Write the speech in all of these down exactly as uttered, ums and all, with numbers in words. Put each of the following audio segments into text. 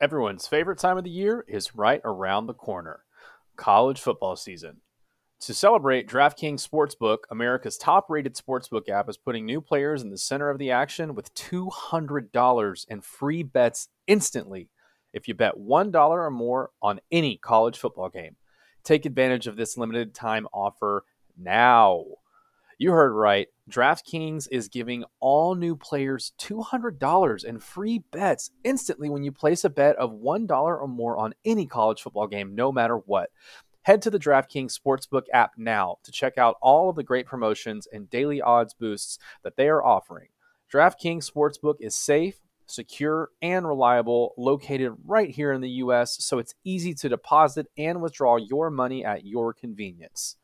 Everyone's favorite time of the year is right around the corner, college football season. To celebrate, DraftKings Sportsbook, America's top-rated sportsbook app, is putting new players in the center of the action with two hundred dollars in free bets instantly if you bet one dollar or more on any college football game. Take advantage of this limited-time offer now. You heard right. DraftKings is giving all new players two hundred dollars in free bets instantly when you place a bet of one dollar or more on any college football game, no matter what. Head to the DraftKings Sportsbook app now to check out all of the great promotions and daily odds boosts that they are offering. DraftKings Sportsbook is safe, secure, and reliable, located right here in the U S, so it's easy to deposit and withdraw your money at your convenience.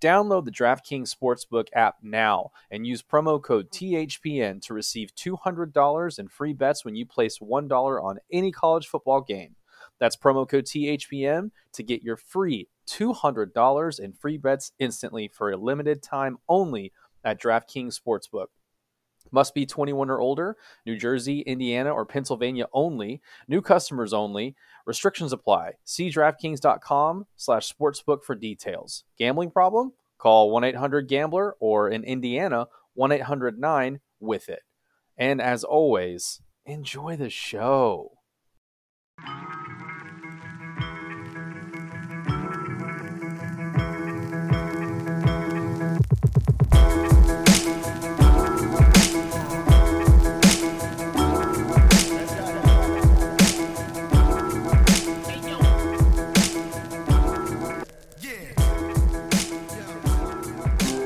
Download the DraftKings Sportsbook app now and use promo code T H P N to receive two hundred dollars in free bets when you place one dollar on any college football game. That's promo code T H P N to get your free two hundred dollars in free bets instantly for a limited time only at DraftKings Sportsbook. Must be twenty-one or older, New Jersey, Indiana, or Pennsylvania only, new customers only, restrictions apply. See DraftKings.com slash sportsbook for details. Gambling problem? Call one eight hundred gambler or in Indiana, one eight hundred nine with it. And as always, enjoy the show.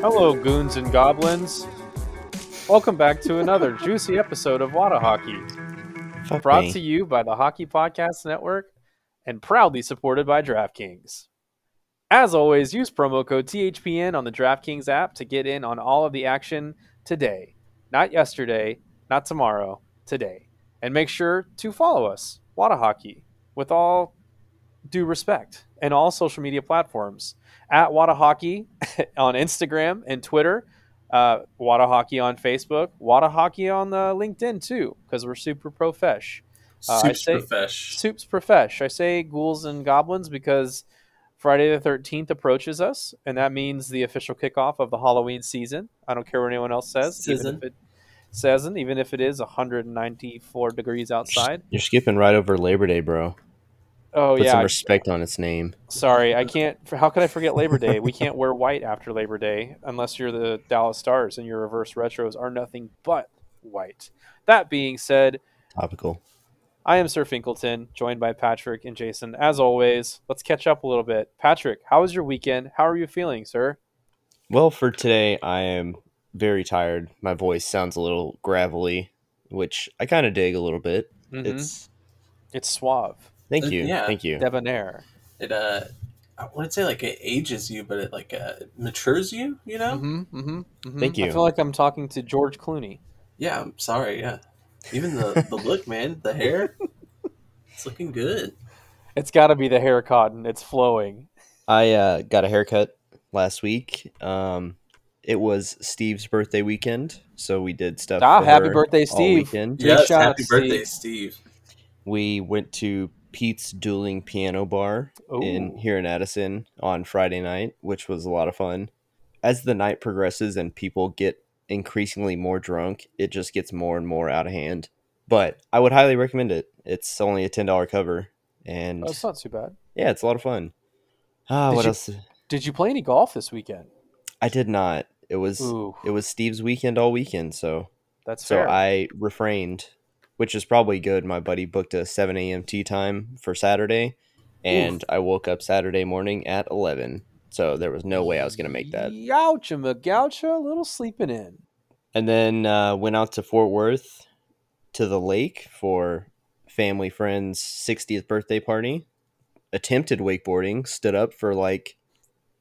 Hello, goons and goblins. Welcome back to another juicy episode of Wada Hockey. Fuck Brought me. to you by the Hockey Podcast Network and proudly supported by DraftKings. As always, use promo code T H P N on the DraftKings app to get in on all of the action today. Not yesterday, not tomorrow, today. And make sure to follow us, Wada Hockey, with all due respect, and all social media platforms. At Wada Hockey on Instagram and Twitter, uh, Wada Hockey on Facebook, Wada Hockey on uh, LinkedIn too, because we're super profesh. Uh, Soup's I say, profesh. Soup's profesh. I say ghouls and goblins because Friday the thirteenth approaches us, and that means the official kickoff of the Halloween season. I don't care what anyone else says. Season. Even if it season, even if it is one hundred ninety-four degrees outside. You're skipping right over Labor Day, bro. Oh, Put yeah. Put some respect I, on its name. Sorry, I can't. How could I forget Labor Day? We can't wear white after Labor Day unless you're the Dallas Stars and your reverse retros are nothing but white. That being said, topical. I am Sir Finkelton, joined by Patrick and Jason. As always, let's catch up a little bit. Patrick, how was your weekend? How are you feeling, sir? Well, for today, I am very tired. My voice sounds a little gravelly, which I kind of dig a little bit. Mm-hmm. It's It's suave. Thank you, uh, yeah. thank you. Debonair. It, uh, I wouldn't say like it ages you, but it like uh, matures you, you know? Mm-hmm, mm-hmm, mm-hmm. Thank you. I feel like I'm talking to George Clooney. Yeah, I'm sorry, yeah. Even the, the look, man, the hair, it's looking good. It's got to be the hair, Cotton. It's flowing. I uh, got a haircut last week. Um, it was Steve's birthday weekend, so we did stuff ah, for happy her birthday, Steve. all weekend. Yes, shout happy birthday, Steve. Steve. We went to Pete's Dueling Piano Bar Ooh. in here in Addison on Friday night, which was a lot of fun. As the night progresses and people get increasingly more drunk, it just gets more and more out of hand. But I would highly recommend it. It's only a ten dollar cover, and oh, it's not too bad. Yeah, it's a lot of fun. Ah, did what you, else? Did you play any golf this weekend? I did not. It was Ooh. it was Steve's weekend all weekend, so that's so fair. I refrained. Which is probably good. My buddy booked a seven a.m. tee time for Saturday, and Oof. I woke up Saturday morning at eleven, so there was no way I was going to make that. Yowcha magoucha, a little sleeping in. And then uh, went out to Fort Worth to the lake for family friend's sixtieth birthday party. Attempted wakeboarding, stood up for like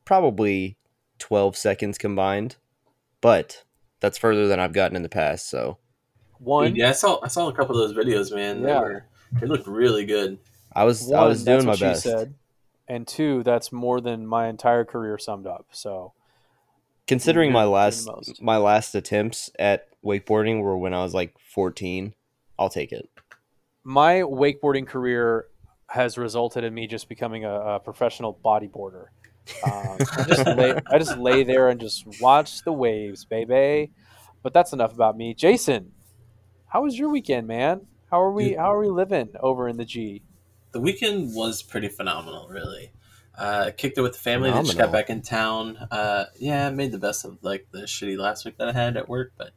probably twelve seconds combined, but that's further than I've gotten in the past, so... One. Yeah, I saw I saw a couple of those videos, man. Yeah. They, were, they looked really good. I was One, I was doing my best. Said. And two, that's more than my entire career summed up. So, considering my last my last attempts at wakeboarding were when I was like fourteen, I'll take it. my wakeboarding career has resulted in me just becoming a, a professional bodyboarder. Um, I, just lay, I just lay there and just watch the waves, baby. But that's enough about me. Jason, how was your weekend, man? How are we? How are we living over in the G? The weekend was pretty phenomenal, really. Uh, kicked it with the family. Phenomenal. They just got back in town. Uh, yeah, made the best of like the shitty last week that I had at work, but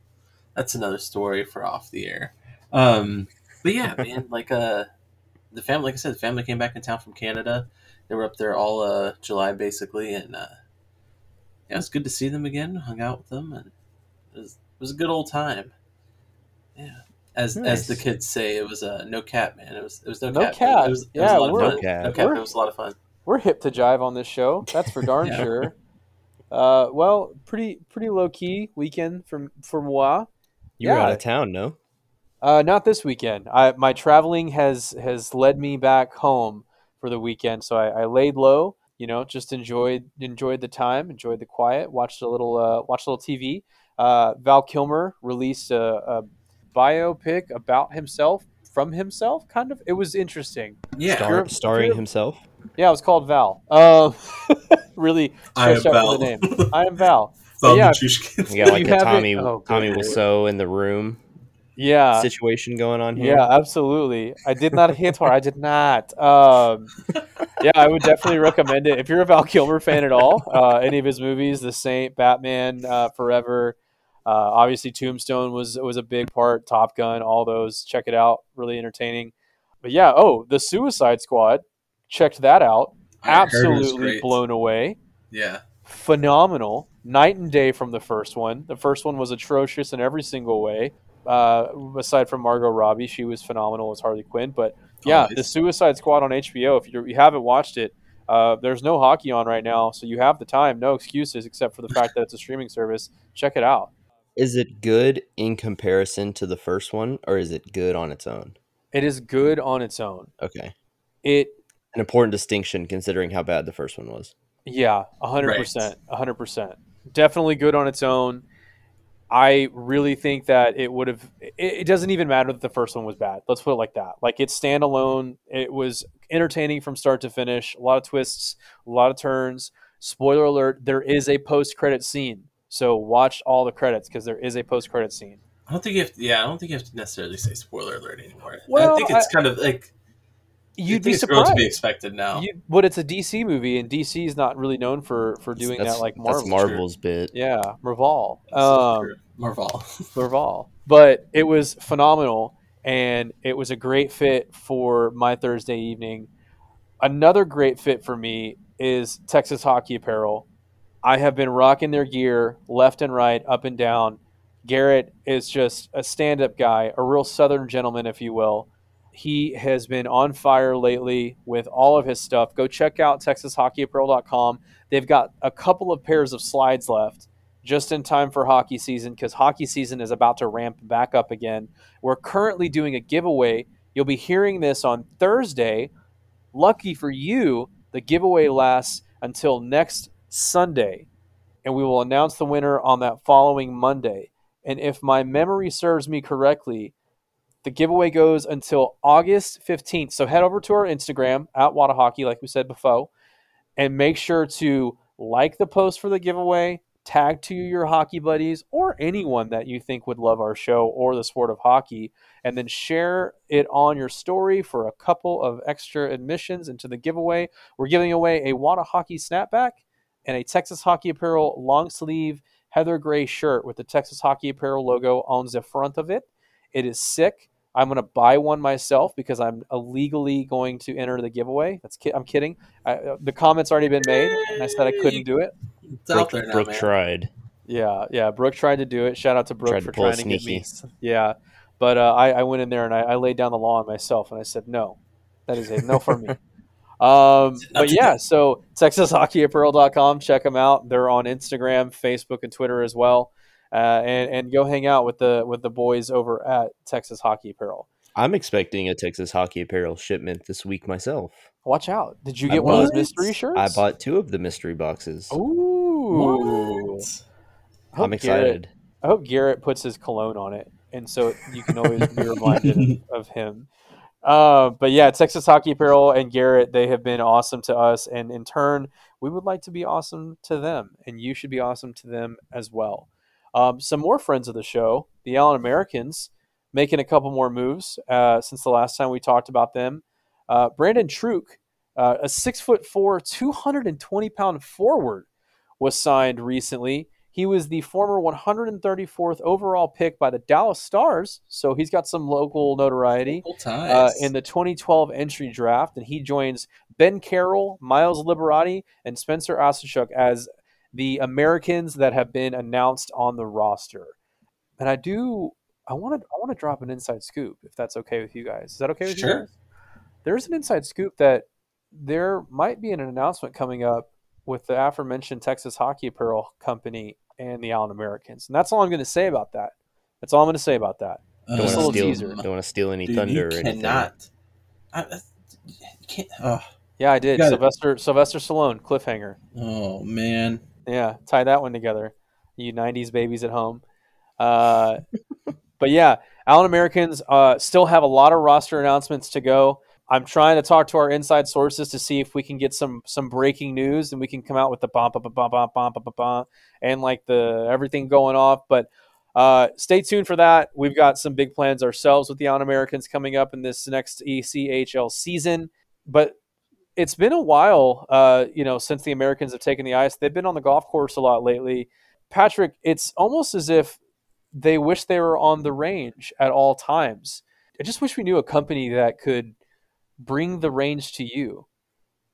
that's another story for off the air. Um, but yeah, man, like uh, the family, like I said, the family came back in town from Canada. They were up there all uh, July basically, and uh, yeah, it was good to see them again. Hung out with them, and it was it was a good old time. Yeah. As nice. As the kids say, it was a uh, no cap, man. It was it was no, no cap. cap. It was, it yeah, was a lot of fun. No cap. No cap. It was a lot of fun. We're hip to jive on this show. That's for darn yeah. sure. Uh, well, pretty pretty low key weekend from for moi. You yeah. were out of town, no? Uh, not this weekend. I my traveling has has led me back home for the weekend, so I, I laid low. You know, just enjoyed enjoyed the time, enjoyed the quiet, watched a little uh, watched a little T V. Uh, Val Kilmer released a. a biopic about himself from himself, kind of. It was interesting. Yeah, Star, starring himself. Yeah, it was called Val. Um, really stretched out the name. I am Val. But yeah, we got like a Tommy, oh, Tommy Wiseau in the room. Yeah, situation going on here. Yeah, absolutely. I did not hit her. I did not. Um, yeah, I would definitely recommend it if you're a Val Kilmer fan at all. Uh, any of his movies, The Saint, Batman uh, Forever. Uh, obviously, Tombstone was was a big part. Top Gun, all those. Check it out. Really entertaining. But yeah, oh, The Suicide Squad. Checked that out. I Absolutely blown away. Yeah. Phenomenal. Night and day from the first one. The first one was atrocious in every single way. Uh, aside from Margot Robbie, she was phenomenal as Harley Quinn. But yeah, oh, The Suicide Squad on H B O. If you haven't watched it, uh, there's no hockey on right now. So you have the time. No excuses except for the fact that it's a streaming service. Check it out. Is it good in comparison to the first one, or is it good on its own? It is good on its own. Okay. It an important distinction considering how bad the first one was. Yeah, one hundred percent. Right. one hundred percent. Definitely good on its own. I really think that it would have it, it doesn't even matter that the first one was bad. Let's put it like that. Like, it's standalone. It was entertaining from start to finish. A lot of twists, a lot of turns. Spoiler alert, there is a post-credit scene. So watch all the credits because there is a post-credit scene. I don't think you have to, yeah, I don't think you have to necessarily say spoiler alert anymore. Well, I think it's I, kind of like you'd be surprised. It's to be expected now. You, but it's a D C movie, and D C is not really known for, for doing that's, that like Marvel. That's Marvel's true. Bit. Yeah, Marvel. Um, Marvel. Marvel. But it was phenomenal, and it was a great fit for my Thursday evening. Another great fit for me is Texas Hockey Apparel. I have been rocking their gear left and right, up and down. Garrett is just a stand-up guy, a real Southern gentleman, if you will. He has been on fire lately with all of his stuff. Go check out texas hockey apparel dot com. They've got a couple of pairs of slides left just in time for hockey season because hockey season is about to ramp back up again. We're currently doing a giveaway. You'll be hearing this on Thursday. Lucky for you, the giveaway lasts until next Sunday, and we will announce the winner on that following Monday. And if my memory serves me correctly, the giveaway goes until August fifteenth. So head over to our Instagram at Wada Hockey, like we said before, and make sure to like the post for the giveaway, tag to your hockey buddies or anyone that you think would love our show or the sport of hockey, and then share it on your story for a couple of extra admissions into the giveaway. We're giving away a Wada Hockey snapback and a Texas Hockey Apparel long-sleeve heather gray shirt with the Texas Hockey Apparel logo on the front of it. It is sick. I'm going to buy one myself because I'm illegally going to enter the giveaway. That's ki- I'm kidding. I, the comment's already been made, and I said I couldn't do it. It's Brooke, out there now, Brooke man. tried. Yeah, yeah. Brooke tried to do it. Shout out to Brooke tried for to trying to get me. Yeah, but uh, I, I went in there, and I, I laid down the law on myself, and I said, no, that is a no for me. Um, but yeah, so texas hockey apparel dot com, check them out. They're on Instagram, Facebook, and Twitter as well. Uh, and, and go hang out with the, with the boys over at Texas Hockey Apparel. I'm expecting a Texas Hockey Apparel shipment this week myself. Watch out. Did you get I one bought, of those mystery shirts? I bought two of the mystery boxes. Ooh. I'm excited. Garrett, I hope Garrett puts his cologne on it. And so you can always be reminded of him. Uh, but yeah, Texas Hockey Apparel and Garrett, they have been awesome to us. And in turn, we would like to be awesome to them. And you should be awesome to them as well. Um, some more friends of the show, the Allen Americans, making a couple more moves uh, since the last time we talked about them. Uh, Brandon Truk, uh, a six foot four, two hundred twenty pound forward, was signed recently. He was the former one hundred thirty-fourth overall pick by the Dallas Stars, so he's got some local notoriety uh, in the twenty twelve entry draft, and he joins Ben Carroll, Miles Liberati, and Spencer Asichuk as the Americans that have been announced on the roster. And I do, I want to, I want to drop an inside scoop, if that's okay with you guys. Is that okay with sure. you guys? There's an inside scoop that there might be an announcement coming up with the aforementioned Texas Hockey Apparel Company and the Allen Americans. And that's all I'm going to say about that. That's all I'm going to say about that. Uh, Just a little steal, teaser. Don't want to steal any Dude, thunder you or cannot. anything. I can't. Oh. Yeah, I did. Sylvester it. Sylvester Stallone, cliffhanger. Oh, man. Yeah, tie that one together, you nineties babies at home. Uh, but, yeah, Allen Americans uh, still have a lot of roster announcements to go. I'm trying to talk to our inside sources to see if we can get some some breaking news and we can come out with the bump, bump, bump, bump, bump, bump, bump, and like the everything going off. But uh, stay tuned for that. We've got some big plans ourselves with the Allen Americans coming up in this next E C H L season. But it's been a while, uh, you know, since the Americans have taken the ice. They've been on the golf course a lot lately. Patrick, it's almost as if they wish they were on the range at all times. I just wish we knew a company that could bring the range to you.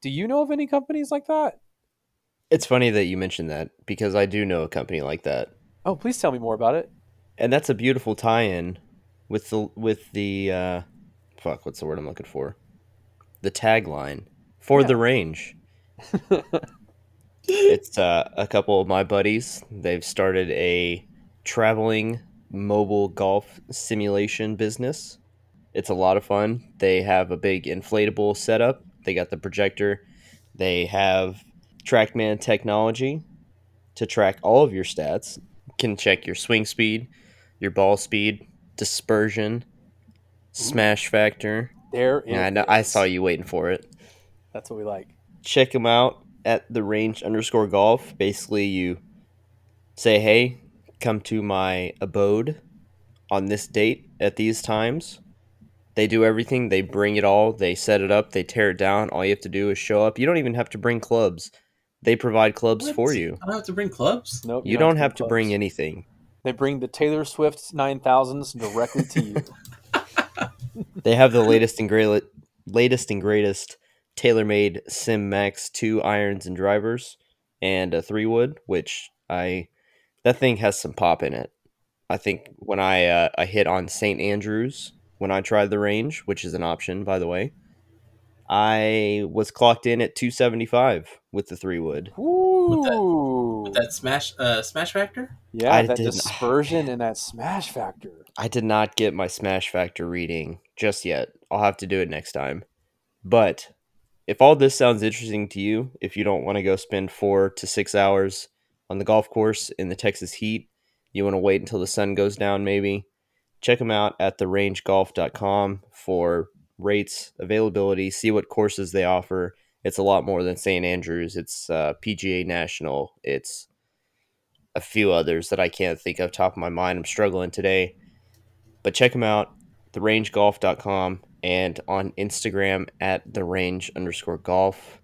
Do you know of any companies like that? It's funny that you mentioned that because I do know a company like that. Oh, please tell me more about it. And that's a beautiful tie-in with the with the uh, fuck. What's the word I'm looking for? The tagline for yeah. the range. It's uh, a couple of my buddies. They've started a traveling mobile golf simulation business. It's a lot of fun. They have a big inflatable setup. They got the projector. They have TrackMan technology to track all of your stats. You can check your swing speed, your ball speed, dispersion, smash factor. There it is. I know, I saw you waiting for it. That's what we like. Check them out at the range underscore golf. Basically, you say, hey, come to my abode on this date at these times. They do everything. They bring it all. They set it up. They tear it down. All you have to do is show up. You don't even have to bring clubs. They provide clubs what? for you. I don't have to bring clubs? Nope. You, you don't, don't have to, have to bring anything. They bring the Taylor Swift nine thousands directly to you. They have the latest and, great, latest and greatest TaylorMade Sim Max two irons and drivers and a three wood, which I... That thing has some pop in it. I think when I uh, I hit on St Andrews... When I tried the range, which is an option, by the way, I was clocked in at two seventy-five with the three wood. With that, with that smash, uh, smash factor? Yeah, I that dispersion not, and that smash factor. I did not get my smash factor reading just yet. I'll have to do it next time. But if all this sounds interesting to you, if you don't want to go spend four to six hours on the golf course in the Texas heat, you want to wait until the sun goes down, maybe. Check them out at the range golf dot com for rates, availability, see what courses they offer. It's a lot more than Saint Andrews. It's uh, P G A National. It's a few others that I can't think of top of my mind. I'm struggling today. But check them out, the range golf dot com and on Instagram at therange underscore golf.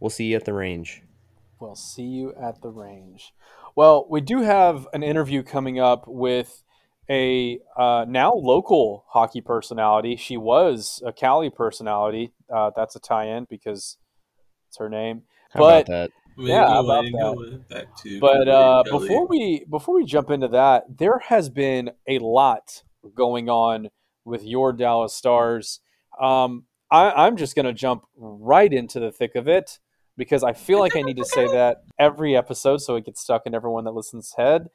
We'll see you at the range. We'll see you at the range. Well, we do have an interview coming up with a uh, now local hockey personality. She was a Cali personality. Uh, that's a tie-in because it's her name. How but about that? Yeah, how about that. That too, but uh, before we before we jump into that, there has been a lot going on with your Dallas Stars. Um, I, I'm just going to jump right into the thick of it because I feel like I need to say that every episode so it gets stuck in everyone that listens' head.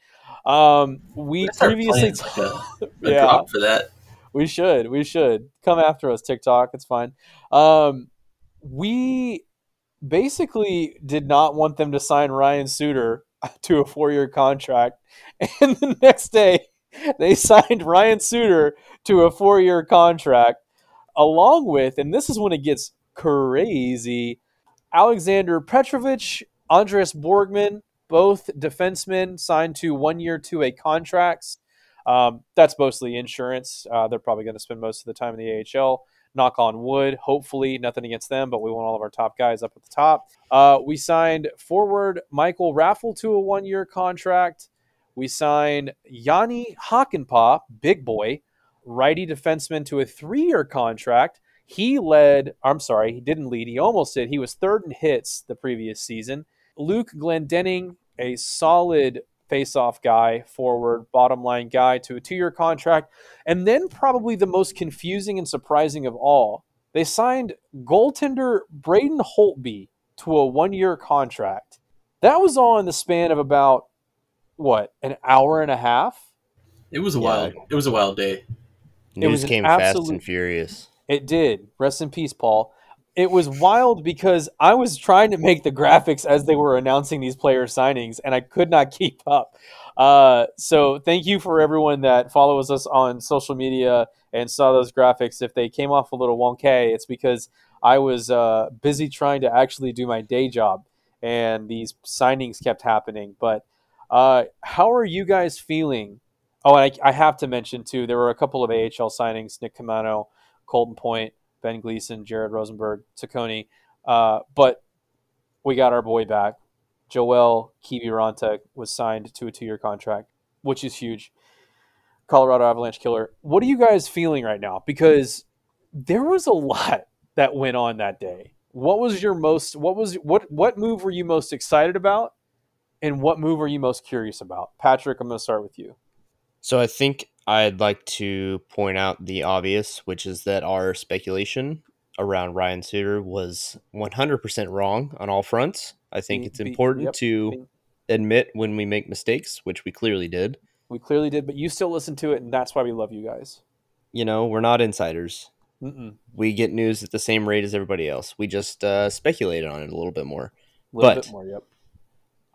Um, we That's previously, t- like a, a yeah, for that. we should, we should come after us, TikTok. It's fine. Um, we basically did not want them to sign Ryan Suter to a four-year contract. And the next day they signed Ryan Suter to a four-year contract. along with, and this is when it gets crazy, Alexander Petrovich, Andreas Borgman, both defensemen signed to one-year two-way contracts. Um, that's mostly insurance. Uh, they're probably going to spend most of the time in the A H L. Knock on wood, hopefully. Nothing against them, but we want all of our top guys up at the top. Uh, we signed forward Michael Raffle to a one-year contract. We signed Yanni Hakanpää, big boy, righty defenseman, to a three-year contract. He led, I'm sorry, he didn't lead. He almost did. He was third in hits the previous season. Luke Glendening, a solid face-off guy, forward, bottom-line guy, to a two-year contract. And then probably the most confusing and surprising of all, they signed goaltender Braden Holtby to a one-year contract. That was all in the span of about, what, an hour and a half? It was a yeah. wild It was a wild day. News came absolute, fast and furious. It did. Rest in peace, Paul. It was wild because I was trying to make the graphics as they were announcing these player signings, and I could not keep up. Uh, so thank you for everyone that follows us on social media and saw those graphics. If they came off a little wonky, it's because I was uh, busy trying to actually do my day job, and these signings kept happening. But uh, how are you guys feeling? Oh, and I, I have to mention, too, there were a couple of A H L signings, Nick Camano, Colton Point, Ben Gleason, Jared Rosenberg, Taccone. Uh, but we got our boy back. Joel Kiviranta was signed to a two-year contract, which is huge. Colorado Avalanche killer. What are you guys feeling right now? Because there was a lot that went on that day. What was your most what was what what move were you most excited about? And what move are you most curious about? Patrick, I'm gonna start with you. So I think I'd like to point out the obvious, which is that our speculation around Ryan Suter was one hundred percent wrong on all fronts. I think it's important yep. to admit when we make mistakes, which we clearly did. We clearly did, but you still listen to it, and that's why we love you guys. You know, we're not insiders. Mm-mm. We get news at the same rate as everybody else. We just uh, speculated on it a little bit more. A little but bit more, yep.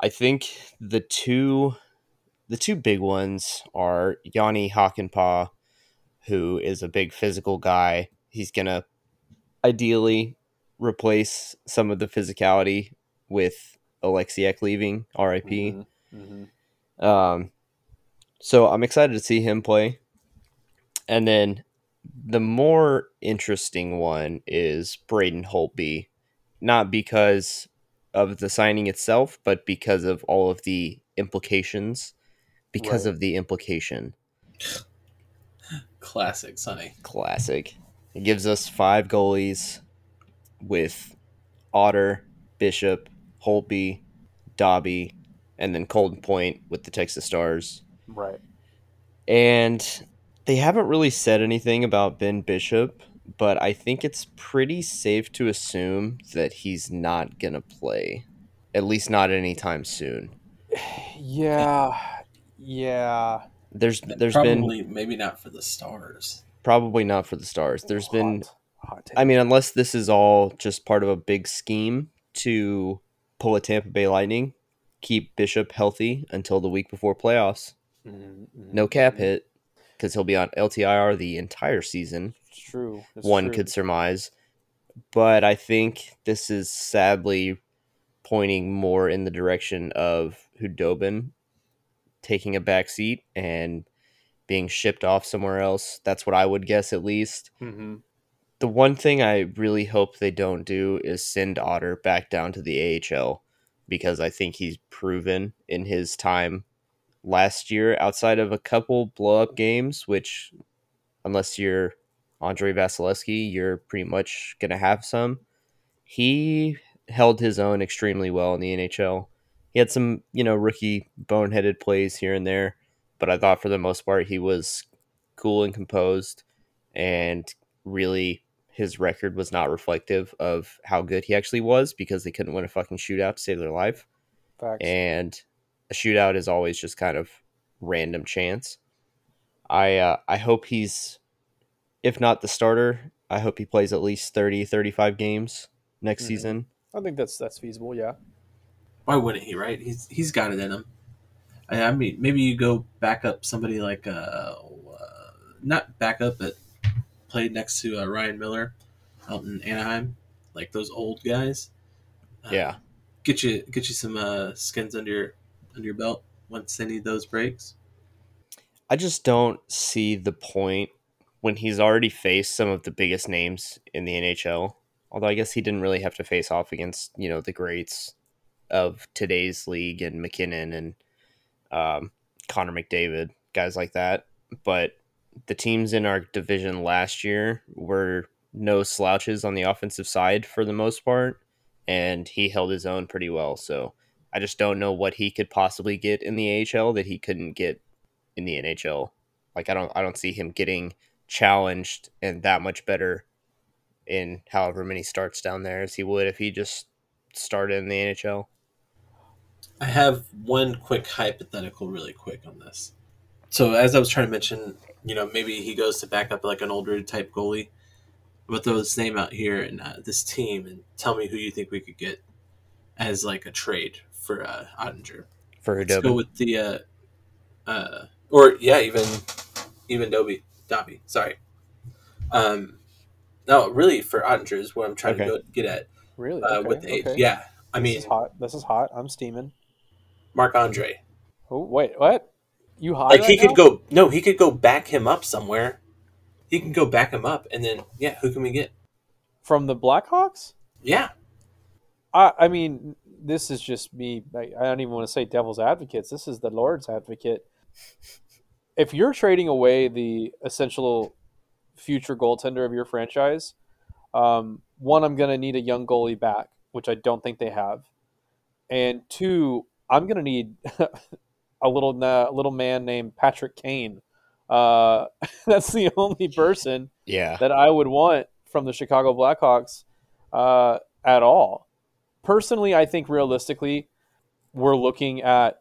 I think the two... The two big ones are Yanni Hakanpää, who is a big physical guy. He's going to ideally replace some of the physicality with Alexiak leaving, R I P. Mm-hmm. Mm-hmm. Um, so I'm excited to see him play. And then the more interesting one is Braden Holtby, not because of the signing itself, but because of all of the implications. Because right. of the implication. Classic, Sonny. Classic. It gives us five goalies with Otter, Bishop, Holtby, Dobby, and then Colton Point with the Texas Stars. Right. And they haven't really said anything about Ben Bishop, but I think it's pretty safe to assume that he's not going to play, at least not anytime soon. Yeah. Yeah, there's there's probably, been maybe not for the Stars. Probably not for the Stars. There's hot, been, hot I mean, unless this is all just part of a big scheme to pull a Tampa Bay Lightning, keep Bishop healthy until the week before playoffs. Mm-hmm. No cap hit because he'll be on L T I R the entire season. It's true. It's One true. could surmise, but I think this is sadly pointing more in the direction of Hudobin taking a back seat and being shipped off somewhere else. That's what I would guess, at least. Mm-hmm. The one thing I really hope they don't do is send Otter back down to the A H L, because I think he's proven in his time last year, outside of a couple blow-up games, which, unless you're Andre Vasilevsky, you're pretty much going to have some. He held his own extremely well in the N H L. He had some, you know, rookie boneheaded plays here and there, but I thought for the most part he was cool and composed, and really his record was not reflective of how good he actually was, because they couldn't win a fucking shootout to save their life. Facts. And a shootout is always just kind of random chance. I uh, I hope he's, if not the starter, I hope he plays at least thirty, thirty-five games next mm-hmm. season. I think that's that's feasible, yeah. Why wouldn't he, right? He's he's got it in him. I, I mean, maybe you go back up somebody like uh, uh, not back up, but played next to uh, Ryan Miller out in Anaheim, like those old guys. Uh, yeah. Get you get you some uh, skins under your under your belt once they need those breaks. I just don't see the point when he's already faced some of the biggest names in the N H L. Although I guess he didn't really have to face off against, you know, the greats of today's league and McKinnon and um, Connor McDavid, guys like that. But the teams in our division last year were no slouches on the offensive side for the most part, and he held his own pretty well. So I just don't know what he could possibly get in the A H L that he couldn't get in the N H L. Like I don't, I don't see him getting challenged and that much better in however many starts down there as he would if he just started in the N H L. I have one quick hypothetical really quick on this. So as I was trying to mention, you know, maybe he goes to back up like an older type goalie. I'm going to throw his name out here and uh, this team and tell me who you think we could get as like a trade for uh, Ottinger. For Hudobin. Let's go with the, uh, uh, or yeah, even even Dobby. Dobby, sorry. Um, no, really for Ottinger is what I'm trying okay. to go, get at. Really? Uh, okay. With the age. Okay. Yeah. I mean. This is hot. This is hot. I'm steaming. Marc-Andre. Oh, wait, what? You high like right he now? could go no he could go back him up somewhere he can go back him up and then yeah who can we get from the Blackhawks? yeah I, I mean this is just me I, I don't even want to say devil's advocates, this is the Lord's advocate. If you're trading away the essential future goaltender of your franchise, um, one, I'm going to need a young goalie back, which I don't think they have, and two, I'm going to need a little uh, little man named Patrick Kane. Uh, that's the only person yeah. that I would want from the Chicago Blackhawks uh, at all. Personally, I think realistically, we're looking at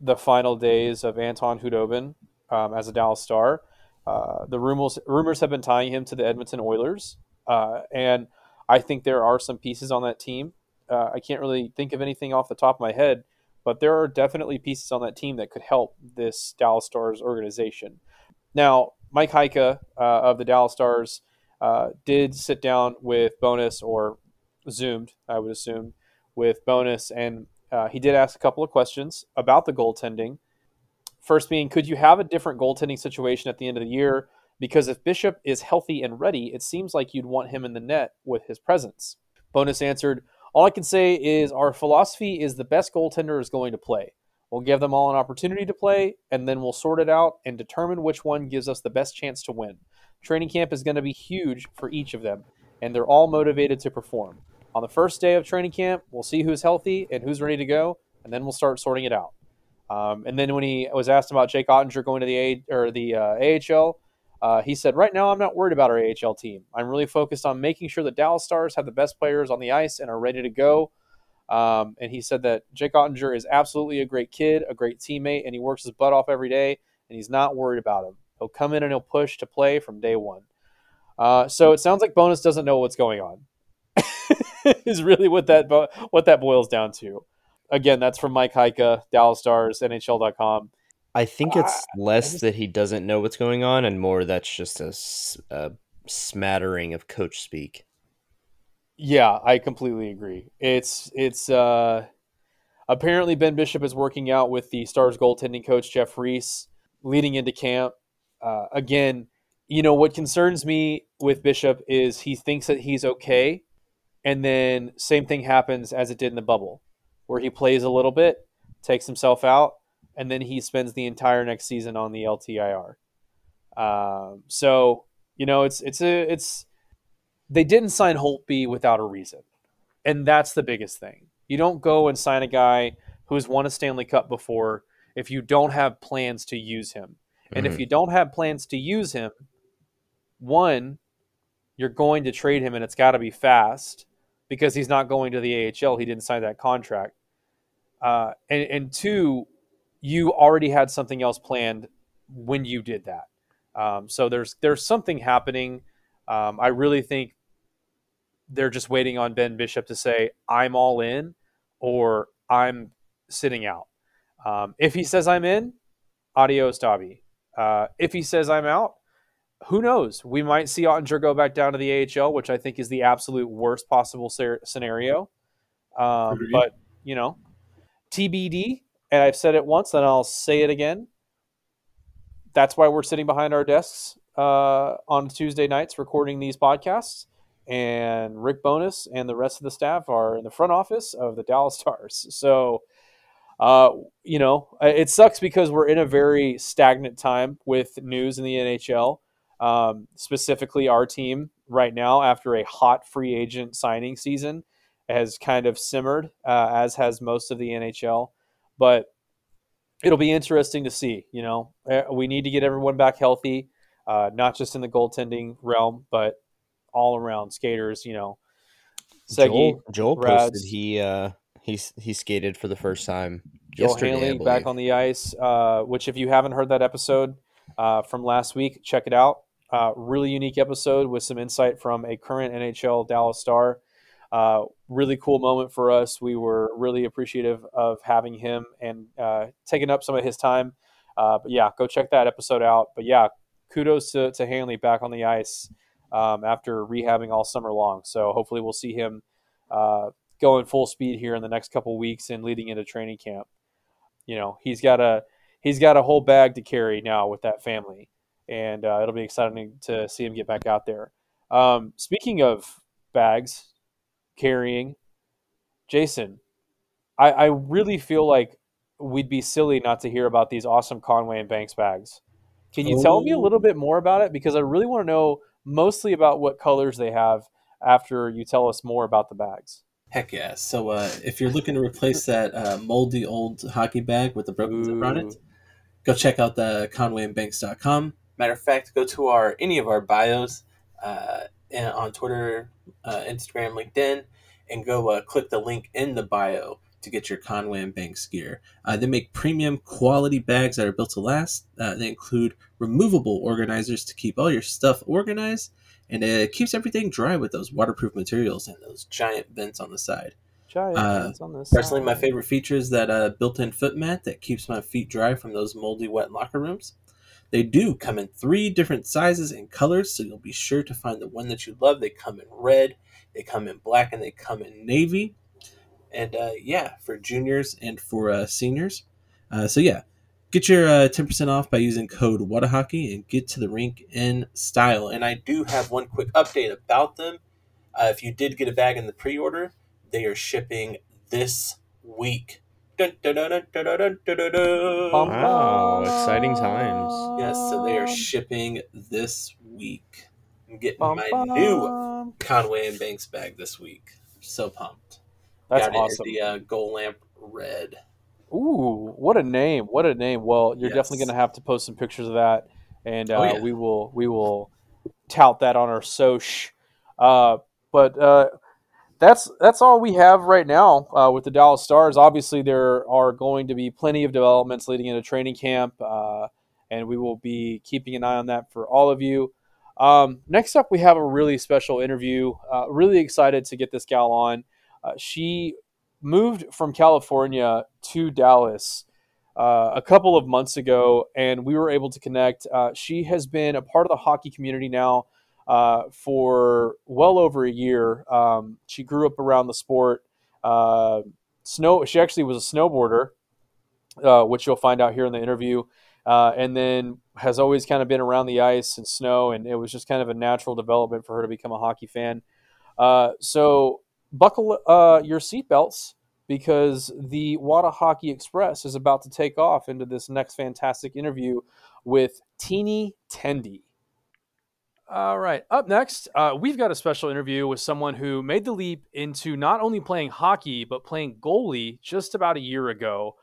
the final days of Anton Hudobin um, as a Dallas Star. Uh, the rumors, rumors have been tying him to the Edmonton Oilers, uh, and I think there are some pieces on that team. Uh, I can't really think of anything off the top of my head, but there are definitely pieces on that team that could help this Dallas Stars organization. Now, Mike Heika uh, of the Dallas Stars uh, did sit down with Bonus, or Zoomed, I would assume, with Bonus, and uh, he did ask a couple of questions about the goaltending. First being, could you have a different goaltending situation at the end of the year? Because if Bishop is healthy and ready, it seems like you'd want him in the net with his presence. Bonus answered, all I can say is our philosophy is the best goaltender is going to play. We'll give them all an opportunity to play, and then we'll sort it out and determine which one gives us the best chance to win. Training camp is going to be huge for each of them, and they're all motivated to perform. On the first day of training camp, we'll see who's healthy and who's ready to go, and then we'll start sorting it out. Um, and then when he was asked about Jake Ottinger going to the A- or the uh, A H L, Uh, he said, right now I'm not worried about our A H L team. I'm really focused on making sure the Dallas Stars have the best players on the ice and are ready to go. Um, and he said that Jake Ottinger is absolutely a great kid, a great teammate, and he works his butt off every day, and he's not worried about him. He'll come in and he'll push to play from day one. Uh, so it sounds like Bonus doesn't know what's going on is really what that bo- what that boils down to. Again, that's from Mike Heika, Dallas Stars, N H L dot com. I think it's less just, that he doesn't know what's going on, and more that's just a, a smattering of coach speak. Yeah, I completely agree. It's it's uh, apparently Ben Bishop is working out with the Stars goaltending coach Jeff Reese leading into camp. Uh, again, you know what concerns me with Bishop is he thinks that he's okay, and then same thing happens as it did in the bubble, where he plays a little bit, takes himself out, and then he spends the entire next season on the L T I R. Um, so, you know, it's, it's, a, it's, they didn't sign Holtby without a reason. And that's the biggest thing. You don't go and sign a guy who's won a Stanley Cup before if you don't have plans to use him. And mm-hmm. if you don't have plans to use him, one, you're going to trade him, and it's got to be fast because he's not going to the A H L. He didn't sign that contract. Uh, and, and two, you already had something else planned when you did that. Um, so there's there's something happening. Um, I really think they're just waiting on Ben Bishop to say, I'm all in, or I'm sitting out. Um, if he says I'm in, adios, Dobby. Uh, if he says I'm out, who knows? We might see Ottinger go back down to the A H L, which I think is the absolute worst possible ser- scenario. Um, but, you know, T B D, and I've said it once and I'll say it again. That's why we're sitting behind our desks uh, on Tuesday nights recording these podcasts. And Rick Bonus and the rest of the staff are in the front office of the Dallas Stars. So, uh, you know, it sucks because we're in a very stagnant time with news in the N H L. Um, specifically, our team right now, after a hot free agent signing season, has kind of simmered, uh, as has most of the N H L. But it'll be interesting to see. You know, we need to get everyone back healthy, uh, not just in the goaltending realm, but all around skaters. You know, Seggy, Joel, Joel posted he uh, he he skated for the first time. Joel Hanley back on the ice. Uh, which, if you haven't heard that episode uh, from last week, check it out. Uh, really unique episode with some insight from a current N H L Dallas Star. Uh, really cool moment for us. We were really appreciative of having him and uh, taking up some of his time. Uh, but yeah, go check that episode out. But yeah, kudos to to Hanley back on the ice. Um, after rehabbing all summer long. So hopefully we'll see him uh, going full speed here in the next couple weeks and leading into training camp. You know, he's got a he's got a whole bag to carry now with that family, and uh, it'll be exciting to see him get back out there. Um, speaking of bags, carrying, Jason, I, I really feel like we'd be silly not to hear about these awesome Conway and Banks bags. Can you oh. tell me a little bit more about it? Because I really want to know mostly about what colors they have after you tell us more about the bags. Heck yeah. So uh, if you're looking to replace that uh, moldy old hockey bag with the broken tip on it, go check out the conway and banks dot com. Matter of fact, go to our any of our bios uh, on Twitter, uh, Instagram, LinkedIn, and go uh, click the link in the bio to get your Conway and Banks gear. Uh, they make premium quality bags that are built to last. Uh, they include removable organizers to keep all your stuff organized, and it keeps everything dry with those waterproof materials and those giant vents on the side. Giant uh, vents on the side. Personally, my favorite feature is that uh, built-in foot mat that keeps my feet dry from those moldy, wet locker rooms. They do come in three different sizes and colors, so you'll be sure to find the one that you love. They come in red, they come in black, and they come in navy. And, uh, yeah, for juniors and for uh, seniors. Uh, so, yeah, get your uh, ten percent off by using code Wada Hockey and get to the rink in style. And I do have one quick update about them. Uh, if you did get a bag in the pre-order, they are shipping this week. Dun, dun, dun, dun, dun, dun, dun, dun, dun. Wow, exciting times. Yes, so they are shipping this week. I'm getting bum, my bum. new Conway and Banks bag this week. I'm so pumped. That's got awesome. The uh, Goal Lamp Red. Ooh, what a name! What a name! Well, you're yes. definitely going to have to post some pictures of that, and uh, oh, yeah. we will we will tout that on our soch. Uh, but uh, that's that's all we have right now uh, with the Dallas Stars. Obviously, there are going to be plenty of developments leading into training camp, uh, and we will be keeping an eye on that for all of you. Um, next up, we have a really special interview. Uh, really excited to get this gal on. Uh, she moved from California to Dallas uh, a couple of months ago, and we were able to connect. Uh, she has been a part of the hockey community now uh, for well over a year. Um, she grew up around the sport. Uh, snow. She actually was a snowboarder, uh, which you'll find out here in the interview, uh, and then has always kind of been around the ice and snow, and it was just kind of a natural development for her to become a hockey fan. Uh, so... Buckle uh, your seatbelts because the Wada Hockey Express is about to take off into this next fantastic interview with Teeny Tendy. All right. Up next, uh, we've got a special interview with someone who made the leap into not only playing hockey, but playing goalie just about a year ago.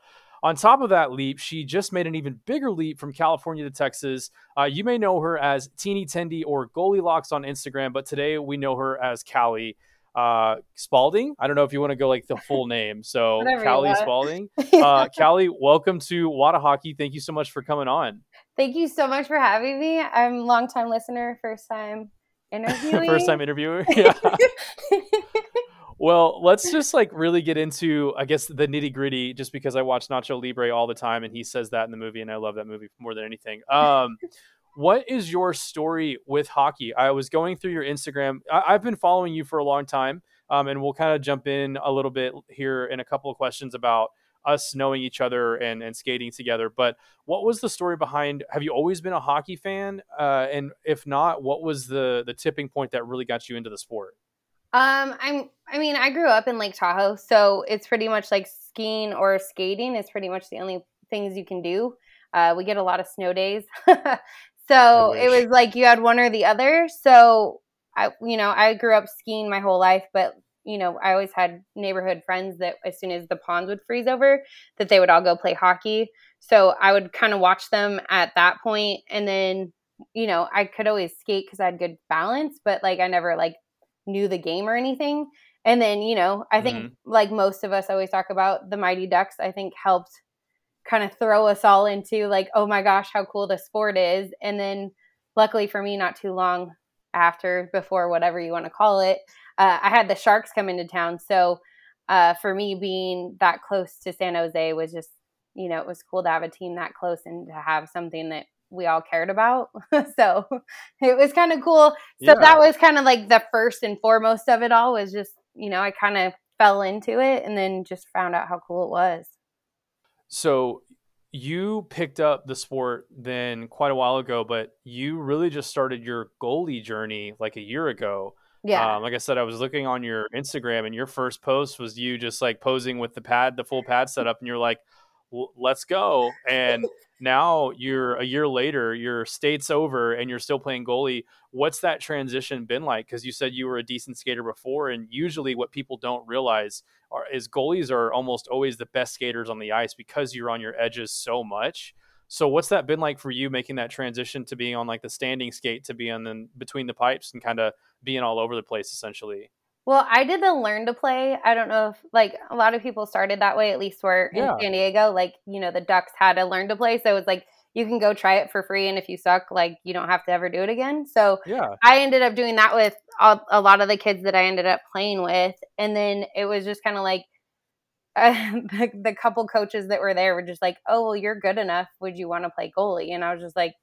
On top of that leap, she just made an even bigger leap from California to Texas. Uh, you may know her as Teeny Tendy or Goalie Locks on Instagram, but today we know her as Callie. Uh, Spalding. I don't know if you want to go like the full name. So Callie Spalding. Uh, Callie, welcome to Wada Hockey. Thank you so much for coming on. Thank you so much for having me. I'm a longtime listener, first time interviewing. First time interviewer. Yeah. Well, let's just like really get into, I guess, the nitty gritty, just because I watch Nacho Libre all the time and he says that in the movie and I love that movie more than anything. Um, what is your story with hockey? I was going through your Instagram. I- I've been following you for a long time, um, and we'll kind of jump in a little bit here in a couple of questions about us knowing each other and, and skating together. But what was the story behind, have you always been a hockey fan? Uh, and if not, what was the the tipping point that really got you into the sport? Um, I'm, I mean, I grew up in Lake Tahoe, so it's pretty much like skiing or skating is pretty much the only things you can do. Uh, we get a lot of snow days. So it was like you had one or the other. So I, you know, I grew up skiing my whole life, but you know, I always had neighborhood friends that as soon as the ponds would freeze over, that they would all go play hockey. So I would kind of watch them at that point. And then, you know, I could always skate because I had good balance, but like, I never like knew the game or anything. And then, you know, I think mm-hmm. like most of us always talk about the Mighty Ducks, I think helped kind of throw us all into like, oh my gosh, how cool the sport is. And then luckily for me, not too long after, before whatever you want to call it, Uh, I had the Sharks come into town. So uh, for me, being that close to San Jose was just, you know, it was cool to have a team that close and to have something that we all cared about. So it was kind of cool. So yeah. That was kind of like the first and foremost of it all was just, you know, I kind of fell into it and then just found out how cool it was. So you picked up the sport then quite a while ago, but you really just started your goalie journey like a year ago. Yeah. Um, like I said, I was looking on your Instagram and your first post was you just like posing with the pad, the full pad setup. And you're like, well, let's go. And now you're a year later, your state's over and you're still playing goalie. What's that transition been like? 'Cause you said you were a decent skater before. And usually what people don't realize are, is goalies are almost always the best skaters on the ice because you're on your edges so much. So what's that been like for you making that transition to being on like the standing skate to be on the, between the pipes and kind of being all over the place essentially? Well, I did the learn to play. I don't know if like a lot of people started that way, at least we're yeah. in San Diego, like, you know, the Ducks had a learn to play. So it was like, you can go try it for free. And if you suck, like you don't have to ever do it again. So yeah. I ended up doing that with all, a lot of the kids that I ended up playing with. And then it was just kind of like, Uh, the, the couple coaches that were there were just like, oh, well, you're good enough. Would you want to play goalie? And I was just like,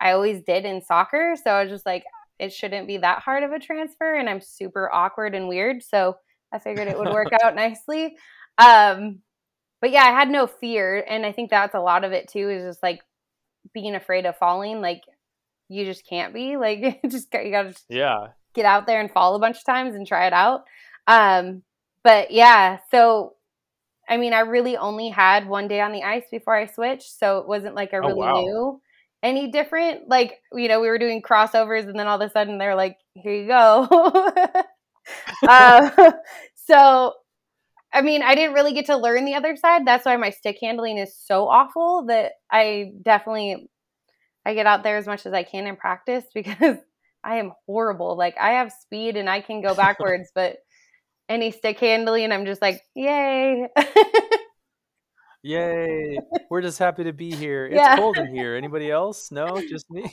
I always did in soccer. So I was just like, it shouldn't be that hard of a transfer. And I'm super awkward and weird. So I figured it would work out nicely. Um, but yeah, I had no fear. And I think that's a lot of it too, is just like being afraid of falling. Like you just can't be like, just you gotta yeah. get out there and fall a bunch of times and try it out. Um, But yeah, so, I mean, I really only had one day on the ice before I switched. So it wasn't like I really oh, wow. knew any different. Like, you know, we were doing crossovers and then all of a sudden they're like, here you go. uh, so, I mean, I didn't really get to learn the other side. That's why my stick handling is so awful that I definitely, I get out there as much as I can in practice because I am horrible. Like I have speed and I can go backwards, but any stick handling, I'm just like, yay. Yay. We're just happy to be here. It's yeah. cold in here. Anybody else? No, just me.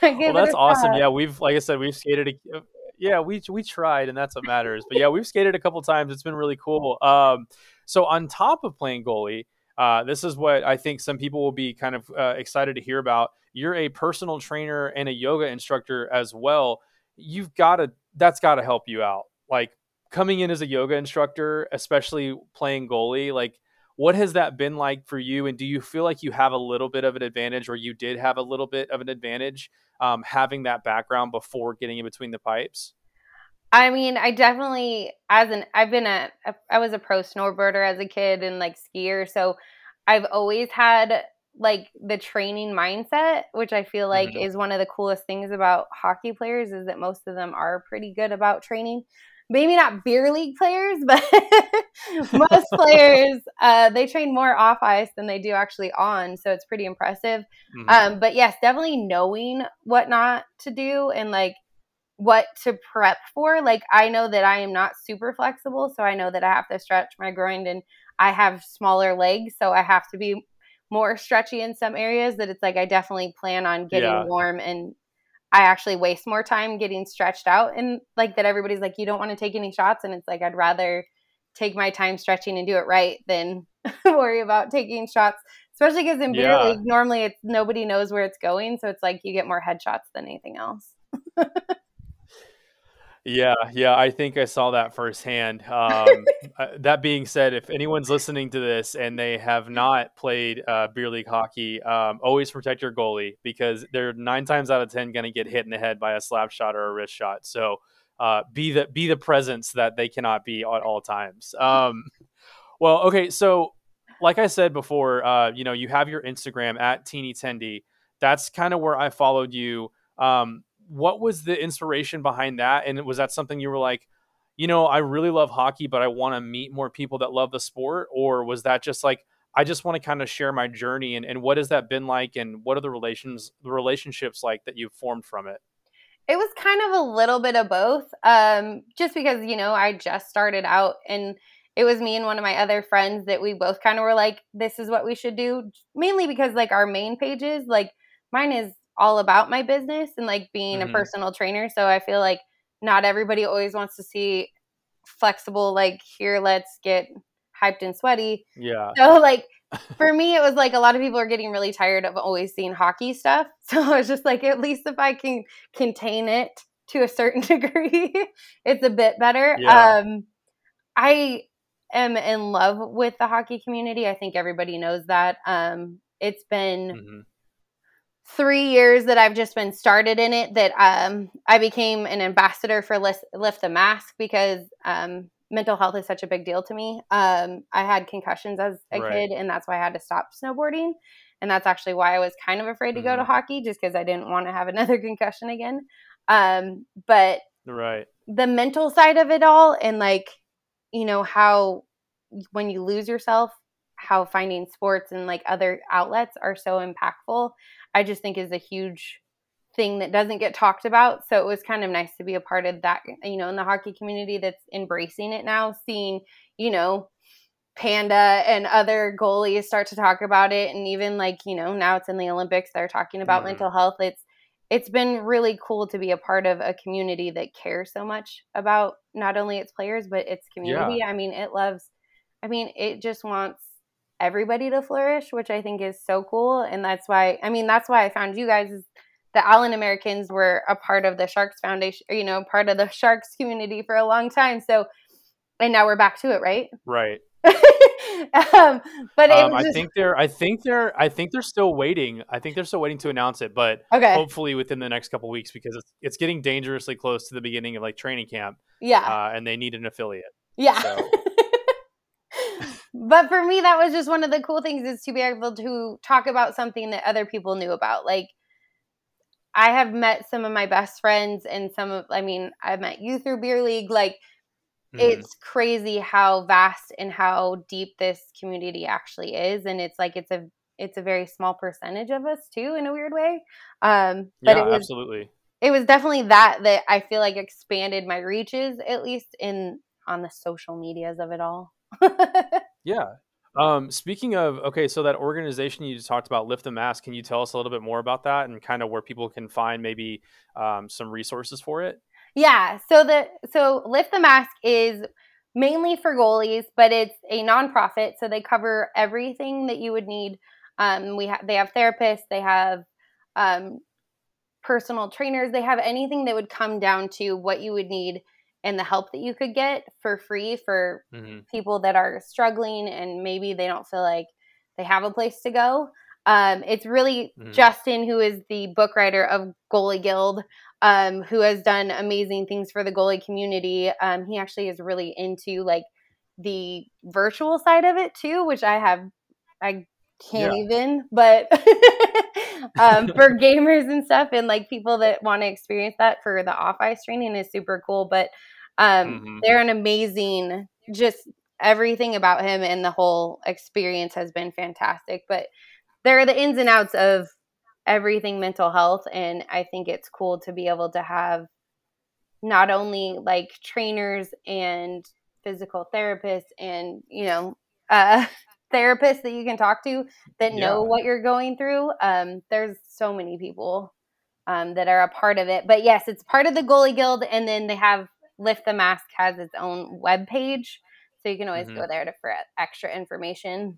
Well, that's awesome. Shot. Yeah, we've, like I said, we've skated. A, yeah, we we tried, and that's what matters. But yeah, we've skated a couple times. It's been really cool. Um, so on top of playing goalie, uh, this is what I think some people will be kind of uh, excited to hear about. You're a personal trainer and a yoga instructor as well. You've got to, that's got to help you out. Like, coming in as a yoga instructor, especially playing goalie, like what has that been like for you? And do you feel like you have a little bit of an advantage or you did have a little bit of an advantage um, having that background before getting in between the pipes? I mean, I definitely, as an, I've been a, a I was a pro snowboarder as a kid and like skier. So I've always had like the training mindset, which I feel like mm-hmm. is one of the coolest things about hockey players is that most of them are pretty good about training. Maybe not beer league players, but most players, uh, they train more off ice than they do actually on. So it's pretty impressive. Mm-hmm. Um, but yes, definitely knowing what not to do and like what to prep for. Like I know that I am not super flexible. So I know that I have to stretch my groin and I have smaller legs. So I have to be more stretchy in some areas that it's like, I definitely plan on getting yeah. warm and I actually waste more time getting stretched out and like that everybody's like, you don't want to take any shots. And it's like, I'd rather take my time stretching and do it right than worry about taking shots, especially because in beer yeah. league, normally it's nobody knows where it's going. So it's like you get more headshots than anything else. Yeah, yeah, I think I saw that firsthand. Um, that being said, if anyone's listening to this and they have not played uh, beer league hockey, um, always protect your goalie, because they're nine times out of ten going to get hit in the head by a slap shot or a wrist shot. So uh, be the be the presence that they cannot be at all times. Um, well, okay, so like I said before, uh, you know, you have your Instagram at Teeny Tendy. That's kind of where I followed you. Um, What was the inspiration behind that? And was that something you were like, you know, I really love hockey, but I want to meet more people that love the sport? Or was that just like, I just want to kind of share my journey? And, and what has that been like? And what are the relations, the relationships like that you've formed from it? It was kind of a little bit of both. Um, just because, you know, I just started out, and it was me and one of my other friends that we both kind of were like, this is what we should do. Mainly because like our main pages, like mine is all about my business and like being mm-hmm. a personal trainer. So I feel like not everybody always wants to see flexible, like, here, let's get hyped and sweaty. Yeah. So like for me, it was like a lot of people are getting really tired of always seeing hockey stuff. So I was just like, at least if I can contain it to a certain degree, it's a bit better. Yeah. Um, I am in love with the hockey community. I think everybody knows that. Um, it's been mm-hmm. three years that I've just been started in it, that um, I became an ambassador for Lift the Mask, because um, mental health is such a big deal to me. Um, I had concussions as a right. kid, and that's why I had to stop snowboarding. And that's actually why I was kind of afraid to mm. go to hockey, just because I didn't want to have another concussion again. Um, but right. the mental side of it all, and like, you know, how when you lose yourself, how finding sports and like other outlets are so impactful, I just think is a huge thing that doesn't get talked about. So it was kind of nice to be a part of that, you know, in the hockey community that's embracing it now, seeing, you know, Panda and other goalies start to talk about it. And even like, you know, now it's in the Olympics, they're talking about mm. mental health. It's, it's been really cool to be a part of a community that cares so much about not only its players, but its community. Yeah. I mean, it loves, I mean, it just wants everybody to flourish, which I think is so cool. And that's why, I mean, that's why I found you guys, is the Allen Americans were a part of the Sharks Foundation, or, you know, part of the Sharks community for a long time. So, and now we're back to it, right? Right. um, but um, just... I think they're, I think they're, I think they're still waiting. I think they're still waiting to announce it, but okay. hopefully within the next couple of weeks, because it's, it's getting dangerously close to the beginning of like training camp. Yeah. Uh, and they need an affiliate. Yeah. So. But for me, that was just one of the cool things, is to be able to talk about something that other people knew about. Like, I have met some of my best friends, and some of, I mean, I've met you through Beer League. Like, mm. it's crazy how vast and how deep this community actually is. And it's like, it's a, it's a very small percentage of us too, in a weird way. Um, but yeah, it was, absolutely. It was definitely that, that I feel like expanded my reaches, at least in, on the social medias of it all. Yeah. Um, speaking of, okay, so that organization you just talked about, Lift the Mask, can you tell us a little bit more about that and kind of where people can find maybe um, some resources for it? Yeah. So the so Lift the Mask is mainly for goalies, but it's a nonprofit, so they cover everything that you would need. Um, we ha- they have therapists, they have um, personal trainers, they have anything that would come down to what you would need and the help that you could get for free for mm-hmm. people that are struggling and maybe they don't feel like they have a place to go. Um, it's really mm-hmm. Justin, who is the book writer of Goalie Guild, um, who has done amazing things for the goalie community. Um, he actually is really into like the virtual side of it too, which I have, I can't yeah. even, but um, for gamers and stuff, and like people that want to experience that for the off ice training is super cool. But um, mm-hmm. they're an amazing, just everything about him and the whole experience has been fantastic. But they're the ins and outs of everything mental health, and I think it's cool to be able to have not only like trainers and physical therapists and, you know, uh, therapists that you can talk to that know yeah. what you're going through. Um, there's so many people um, that are a part of it. But yes, it's part of the Goalie Guild, and then they have Lift the Mask has its own webpage, so you can always mm-hmm. go there to for extra information.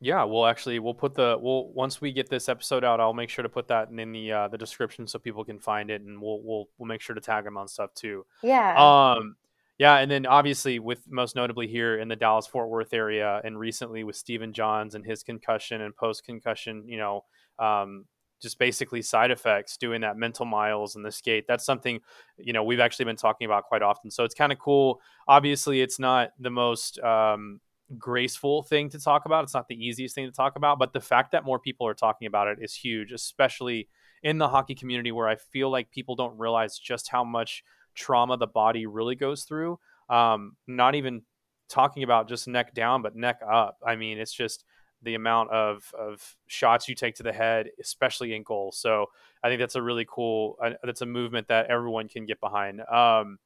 Yeah, we'll actually we'll put the we'll once we get this episode out, I'll make sure to put that in the uh, the description so people can find it, and we'll we'll we'll make sure to tag them on stuff too. Yeah. Um. Yeah, and then obviously with most notably here in the Dallas-Fort Worth area, and recently with Stephen Johns and his concussion and post-concussion, you know, um, just basically side effects, doing that mental miles and the skate. That's something, you know, we've actually been talking about quite often. So it's kind of cool. Obviously, it's not the most um, graceful thing to talk about. It's not the easiest thing to talk about. But the fact that more people are talking about it is huge, especially in the hockey community, where I feel like people don't realize just how much trauma the body really goes through. Um, not even talking about just neck down, but neck up. I mean, it's just the amount of, of shots you take to the head, especially in goal. So I think that's a really cool, uh, that's a movement that everyone can get behind. Um,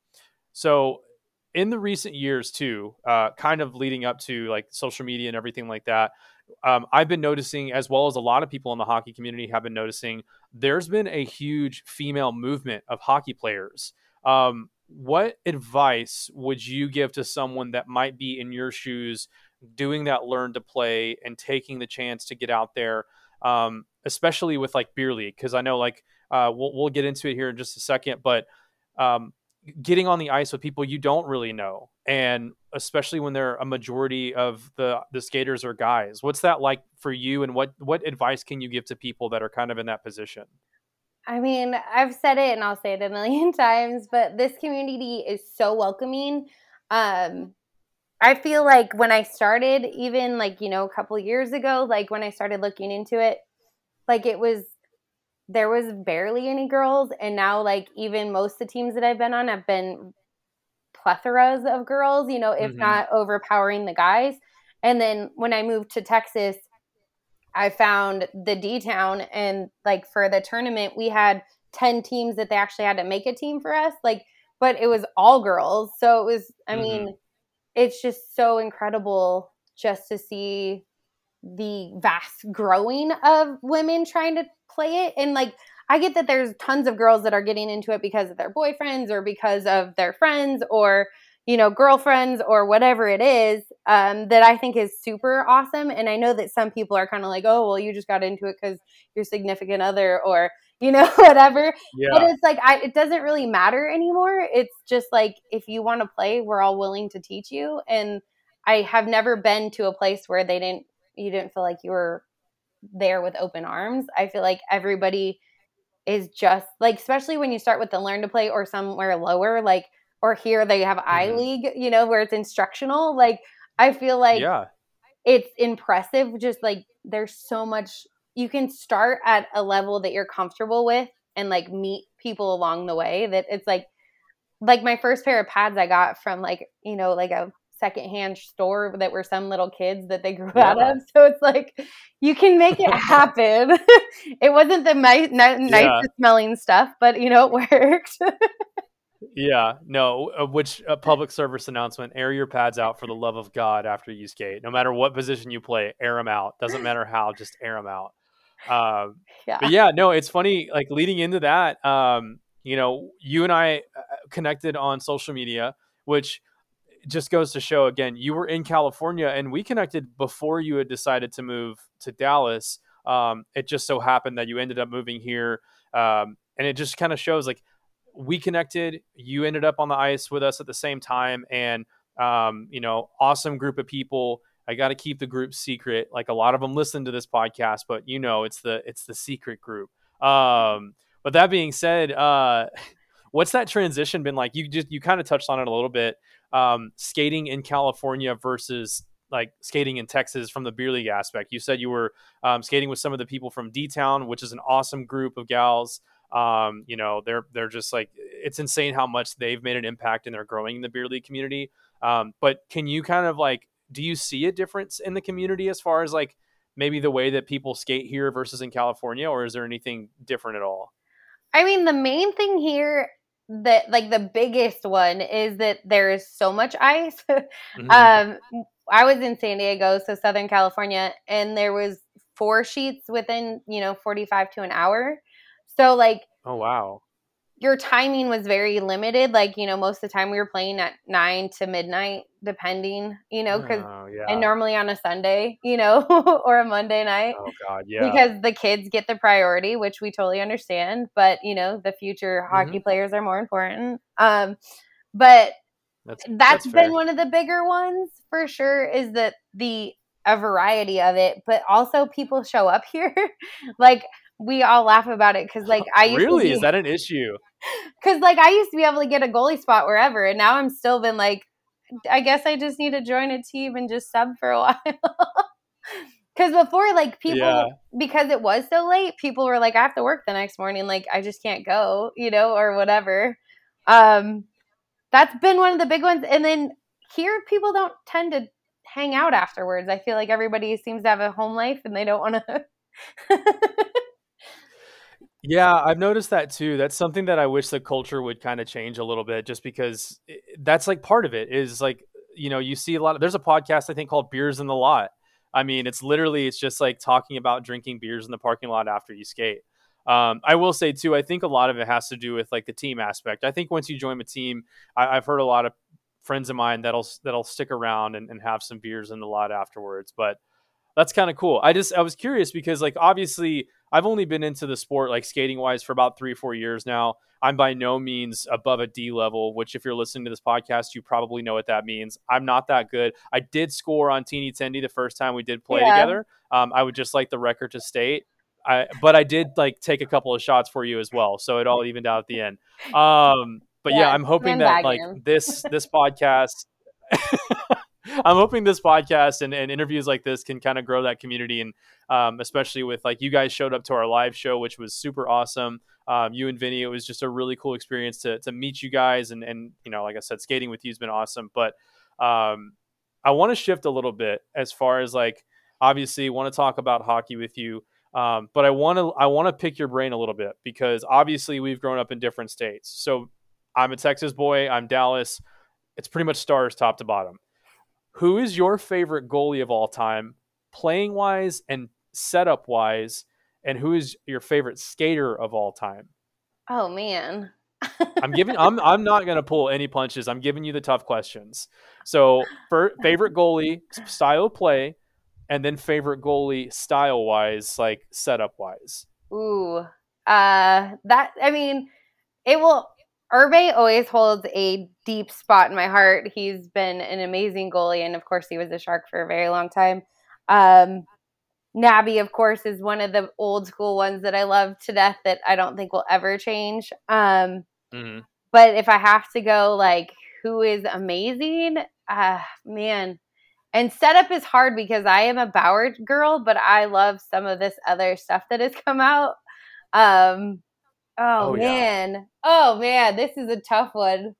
so in the recent years too, uh, kind of leading up to like social media and everything like that, Um, I've been noticing, as well as a lot of people in the hockey community have been noticing, there's been a huge female movement of hockey players. Um, what advice would you give to someone that might be in your shoes doing that learn to play and taking the chance to get out there, um, especially with like beer league? Because I know like uh, we'll, we'll get into it here in just a second, but um, getting on the ice with people you don't really know, and especially when they're a majority of the, the skaters are guys. What's that like for you, and what, what advice can you give to people that are kind of in that position? I mean, I've said it and I'll say it a million times, but this community is so welcoming. Um, I feel like when I started, even like, you know, a couple years ago, like when I started looking into it, like it was, there was barely any girls. And now like even most of the teams that I've been on have been plethoras of girls, you know, if mm-hmm. not overpowering the guys. And then when I moved to Texas, I found the D-Town, and like for the tournament, we had ten teams that they actually had to make a team for us. Like, but it was all girls. So it was, I mm-hmm. mean, it's just so incredible just to see the vast growing of women trying to play it. And like, I get that there's tons of girls that are getting into it because of their boyfriends or because of their friends or, you know, girlfriends or whatever it is, um, that I think is super awesome. And I know that some people are kind of like, oh, well, you just got into it because your significant other or, you know, whatever. Yeah. But it's like, I, it doesn't really matter anymore. It's just like, if you want to play, we're all willing to teach you. And I have never been to a place where they didn't, you didn't feel like you were there with open arms. I feel like everybody is just like, especially when you start with the learn to play or somewhere lower, like, or here they have I League, you know, where it's instructional. Like, I feel like yeah. it's impressive. Just like there's so much you can start at a level that you're comfortable with and like meet people along the way. That it's like, like my first pair of pads I got from like, you know, like a secondhand store that were some little kids that they grew yeah. out of. So it's like, you can make it happen. It wasn't the ni- ni- yeah. nicest smelling stuff, but you know, it worked. Yeah, no, which a public service announcement, air your pads out for the love of God after you skate. No matter what position you play, air them out. Doesn't matter how, just air them out. Um, yeah. But yeah, no, it's funny, like leading into that, um, you know, you and I connected on social media, which just goes to show, again, you were in California and we connected before you had decided to move to Dallas. Um, it just so happened that you ended up moving here. Um, and it just kind of shows like, we connected, you ended up on the ice with us at the same time. And, um, you know, awesome group of people. I got to keep the group secret. Like a lot of them listen to this podcast, but you know, it's the, it's the secret group. Um, but that being said, uh, what's that transition been like? You just, you kind of touched on it a little bit. Um, skating in California versus like skating in Texas from the beer league aspect. You said you were um, skating with some of the people from D-Town, which is an awesome group of gals. Um, you know, they're, they're just like, it's insane how much they've made an impact and they're growing in the beer league community. Um, but can you kind of like, do you see a difference in the community as far as like maybe the way that people skate here versus in California, or is there anything different at all? I mean, the main thing here that like the biggest one is that there is so much ice. mm-hmm. Um, I was in San Diego, so Southern California, and there was four sheets within, you know, forty-five to an hour. So like, oh wow, your timing was very limited. Like, you know, most of the time we were playing at nine to midnight, depending, you know, because oh, yeah. and normally on a Sunday, you know, or a Monday night. Oh God, yeah. Because the kids get the priority, which we totally understand. But, you know, the future mm-hmm. hockey players are more important. Um, but that's, that's, that's been one of the bigger ones for sure, is that the a variety of it, but also people show up here. Like, we all laugh about it because, like, I used really to be, is that an issue? Because, like, I used to be able to get a goalie spot wherever, and now I'm still been like, I guess I just need to join a team and just sub for a while. Because before, like, people yeah. because it was so late, people were like, I have to work the next morning, like, I just can't go, you know, or whatever. Um, that's been one of the big ones. And then here, people don't tend to hang out afterwards. I feel like everybody seems to have a home life, and they don't want to. Yeah, I've noticed that too. That's something that I wish the culture would kind of change a little bit, just because that's like part of it is like, you know, you see a lot of, there's a podcast I think called Beers in the Lot. I mean, it's literally, it's just like talking about drinking beers in the parking lot after you skate. Um, I will say too, I think a lot of it has to do with like the team aspect. I think once you join a team, I, I've heard a lot of friends of mine that'll, that'll stick around and, and have some beers in the lot afterwards, but that's kind of cool. I just, I was curious because, like, obviously I've only been into the sport, like, skating wise for about three or four years now. I'm by no means above a D level, which if you're listening to this podcast, you probably know what that means. I'm not that good. I did score on Teeny Tendy the first time we did play yeah. together. Um, I would just like the record to state, I, but I did like take a couple of shots for you as well. So it all evened out at the end. Um, but yeah, yeah I'm hoping that like this, this podcast, I'm hoping this podcast and, and interviews like this can kind of grow that community. And um, especially with, like, you guys showed up to our live show, which was super awesome. Um, you and Vinny, it was just a really cool experience to to meet you guys. And, and you know, like I said, skating with you has been awesome. But um, I want to shift a little bit as far as, like, obviously want to talk about hockey with you. Um, but I want to I want to pick your brain a little bit, because obviously we've grown up in different states. So I'm a Texas boy. I'm Dallas. It's pretty much Stars top to bottom. Who is your favorite goalie of all time, playing wise and setup wise? And who is your favorite skater of all time? Oh man. I'm giving, I'm, I'm not going to pull any punches. I'm giving you the tough questions. So for favorite goalie style of play, and then favorite goalie style wise, like setup wise. Ooh, uh, that, I mean, it will, Urbe always holds a deep spot in my heart. He's been an amazing goalie, and of course he was a Shark for a very long time. Um, Naby, of course, is one of the old school ones that I love to death that I don't think will ever change. Um, mm-hmm. But if I have to go, like, who is amazing? Uh, man. And setup is hard because I am a Bauer girl, but I love some of this other stuff that has come out. Um Oh, oh, man. Yeah. Oh, man. This is a tough one.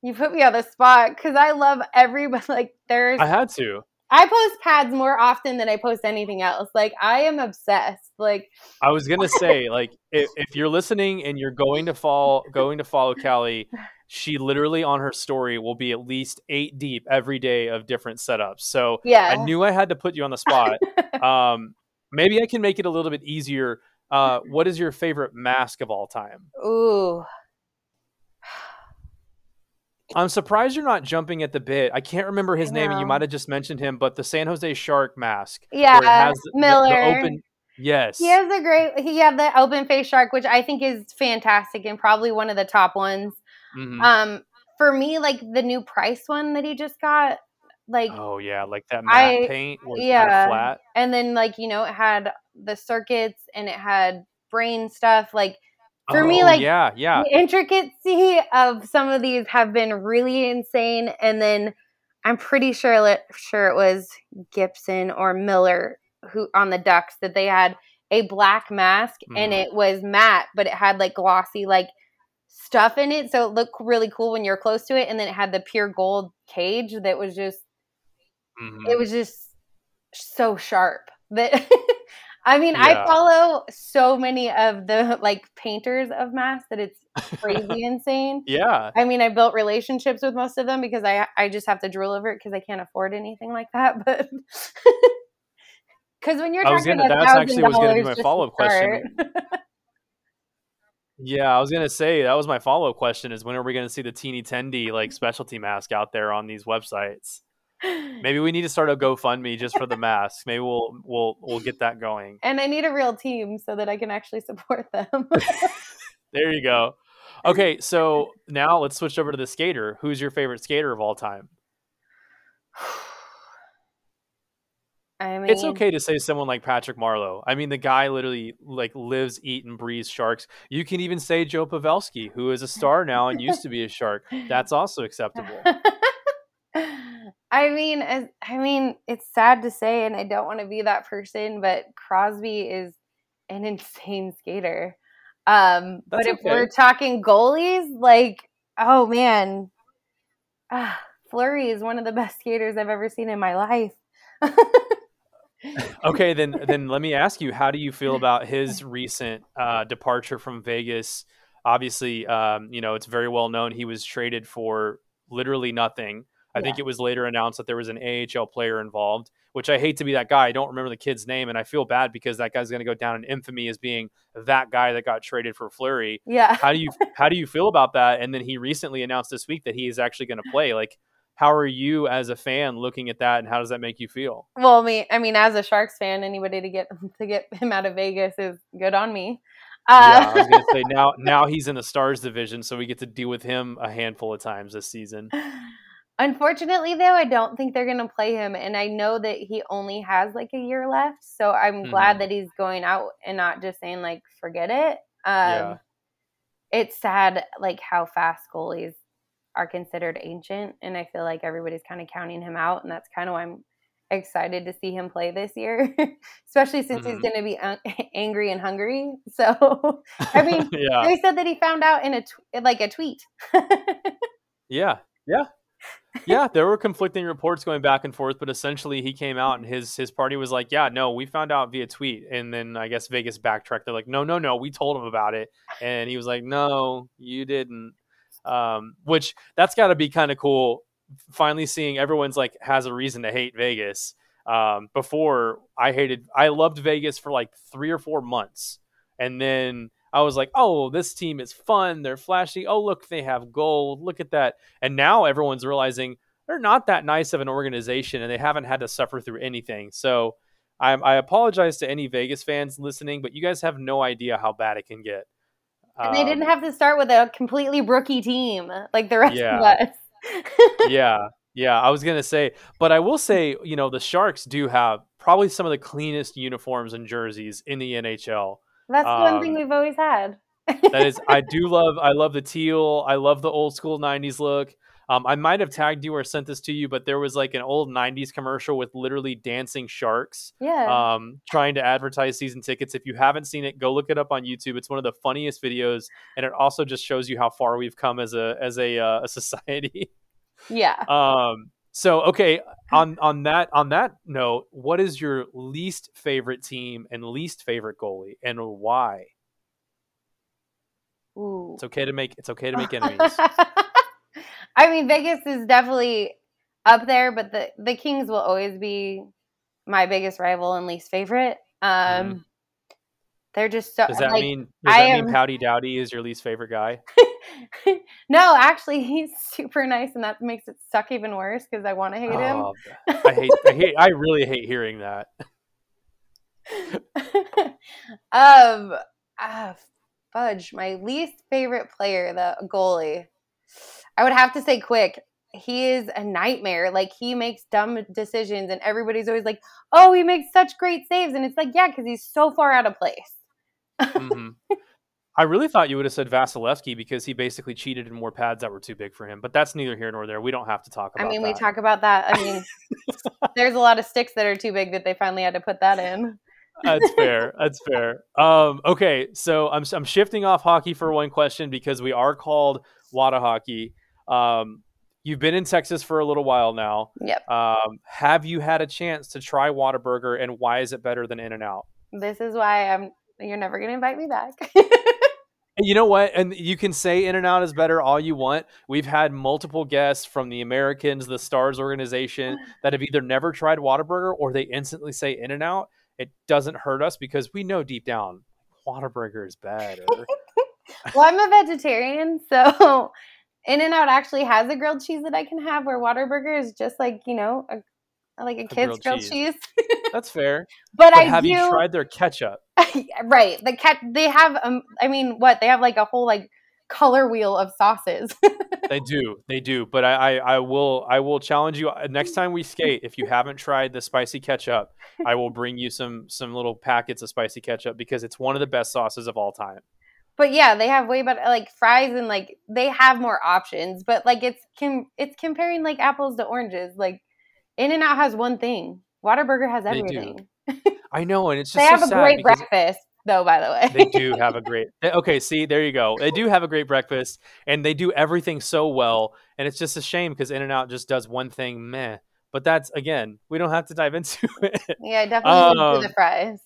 You put me on the spot because I love everybody. Like, there's. I had to. I post pads more often than I post anything else. Like, I am obsessed. Like, I was going to say, like, if, if you're listening and you're going to follow, going to follow Callie, she literally on her story will be at least eight deep every day of different setups. So yeah. I knew I had to put you on the spot. um, maybe I can make it a little bit easier. Uh, what is your favorite mask of all time? Ooh. I'm surprised you're not jumping at the bit. I can't remember his name, and you might have just mentioned him, but the San Jose Shark mask. Yeah, has the, Miller. The, the open, yes. He has a great – he had the open face shark, which I think is fantastic and probably one of the top ones. Mm-hmm. Um, for me, like, the new Price one that he just got, like – oh, yeah, like that matte I, paint was yeah. kind of flat. And then, like, you know, it had – the circuits, and it had brain stuff. Like, for oh, me, like yeah, yeah. the intricacy of some of these have been really insane. And then I'm pretty sure let, sure it was Gibson or Miller who on the Ducks that they had a black mask mm. and it was matte, but it had like glossy like stuff in it. So it looked really cool when you're close to it. And then it had the pure gold cage that was just, mm. it was just so sharp that I mean, yeah. I follow so many of the, like, painters of masks that it's crazy insane. Yeah. I mean, I built relationships with most of them because I I just have to drool over it because I can't afford anything like that. But because when you're talking about a thousand dollars, that's actually was going to be my follow-up question. Yeah, I was going to say, that was my follow-up question, is when are we going to see the Teeny Tendy like specialty mask out there on these websites? Maybe we need to start a GoFundMe just for the mask. Maybe we'll we'll we'll get that going. And I need a real team so that I can actually support them. There you go. Okay, so now let's switch over to the skater. Who's your favorite skater of all time? I mean, it's okay to say someone like Patrick Marleau. I mean, the guy literally like lives, eat, and breathes Sharks. You can even say Joe Pavelski, who is a Star now and used to be a Shark. That's also acceptable. I mean, as, I mean, it's sad to say, and I don't want to be that person, but Crosby is an insane skater. Um, but if okay. we're talking goalies, like, oh man, ah, Fleury is one of the best skaters I've ever seen in my life. Okay, then then let me ask you, how do you feel about his recent uh, departure from Vegas? Obviously, um, you know, it's very well known he was traded for literally nothing. I yeah. think it was later announced that there was an A H L player involved, which I hate to be that guy. I don't remember the kid's name, and I feel bad because that guy's going to go down in infamy as being that guy that got traded for Fleury. Yeah. How do you how do you feel about that? And then he recently announced this week that he is actually going to play. Like, how are you as a fan looking at that, and how does that make you feel? Well, me, I mean, as a Sharks fan, anybody to get to get him out of Vegas is good on me. Uh, yeah, I was going to say, now, now he's in the Stars division, so we get to deal with him a handful of times this season. Unfortunately, though, I don't think they're going to play him, and I know that he only has like a year left, so I'm mm-hmm. glad that he's going out and not just saying, like, forget it. Um, yeah. It's sad, like, how fast goalies are considered ancient, and I feel like everybody's kind of counting him out, and that's kind of why I'm excited to see him play this year, especially since mm-hmm. he's going to be un- angry and hungry. So I mean, yeah. they said that he found out in a tw- like a tweet. yeah, yeah, yeah. There were conflicting reports going back and forth, but essentially he came out and his his party was like, "Yeah, no, we found out via tweet," and then I guess Vegas backtracked. They're like, "No, no, no, we told him about it," and he was like, "No, you didn't." Um, which that's got to be kind of cool. Finally seeing everyone's like has a reason to hate Vegas. Um, before I hated, I loved Vegas for like three or four months. And then I was like, oh, this team is fun. They're flashy. Oh, look, they have gold. Look at that. And now everyone's realizing they're not that nice of an organization and they haven't had to suffer through anything. So I, I apologize to any Vegas fans listening, but you guys have no idea how bad it can get. And they didn't have to start with a completely rookie team like the rest yeah. of us. yeah. Yeah. I was going to say, but I will say, you know, the Sharks do have probably some of the cleanest uniforms and jerseys in the N H L. That's um, one thing we've always had. that is, I do love, I love the teal. I love the old school nineties look. Um, I might have tagged you or sent this to you, but there was like an old nineties commercial with literally dancing sharks yeah. um, trying to advertise season tickets. If you haven't seen it, go look it up on YouTube. It's one of the funniest videos, and it also just shows you how far we've come as a as a, uh, a society. Yeah. Um. So, okay, on on that on that note, what is your least favorite team and least favorite goalie, and why? Ooh. It's okay to make it's okay to make enemies. I mean, Vegas is definitely up there, but the, the Kings will always be my biggest rival and least favorite. Um, mm-hmm. They're just so. Does that like, mean does that am... mean Pouty Dowdy is your least favorite guy? No, actually, he's super nice, and that makes it suck even worse because I want to hate oh, him. I hate, I hate. I really hate hearing that. um, ah, fudge! My least favorite player, the goalie. I would have to say Quick. He is a nightmare. Like, he makes dumb decisions, and everybody's always like, oh, he makes such great saves. And it's like, yeah, because he's so far out of place. mm-hmm. I really thought you would have said Vasilevsky because he basically cheated in more pads that were too big for him. But that's neither here nor there. We don't have to talk about that. I mean, that. we talk about that. I mean, there's a lot of sticks that are too big that they finally had to put that in. That's fair. That's fair. Um, okay, so I'm I'm shifting off hockey for one question because we are called Wada Hockey. Um, you've been in Texas for a little while now. Yep. Um, have you had a chance to try Whataburger, and why is it better than In-N-Out? This is why I'm. You're never going to invite me back. You know what? And you can say In-N-Out is better all you want. We've had multiple guests from the Americans, the Stars organization, that have either never tried Whataburger or they instantly say In-N-Out. It doesn't hurt us because we know deep down Whataburger is better. Well, I'm a vegetarian, so In-N-Out actually has a grilled cheese that I can have, where Whataburger is just like, you know, a, like a, a kid's grilled, grilled cheese. cheese. That's fair. But, but I have do... you tried their ketchup? Right. The cat. They have. Um, I mean, what they have like a whole like color wheel of sauces. They do. They do. But I, I, I will. I will challenge you next time we skate. If you haven't tried the spicy ketchup, I will bring you some some little packets of spicy ketchup, because it's one of the best sauces of all time. But yeah, they have way better like fries, and like they have more options. But like it's com- it's comparing like apples to oranges. Like In-N-Out has one thing. Whataburger has everything. I know, and it's just they have so a sad great breakfast, though. By the way, they do have a great. Okay, see, there you go. They do have a great breakfast, and they do everything so well. And it's just a shame because In-N-Out just does one thing, meh. But that's again, we don't have to dive into it. Yeah, definitely um, into the fries.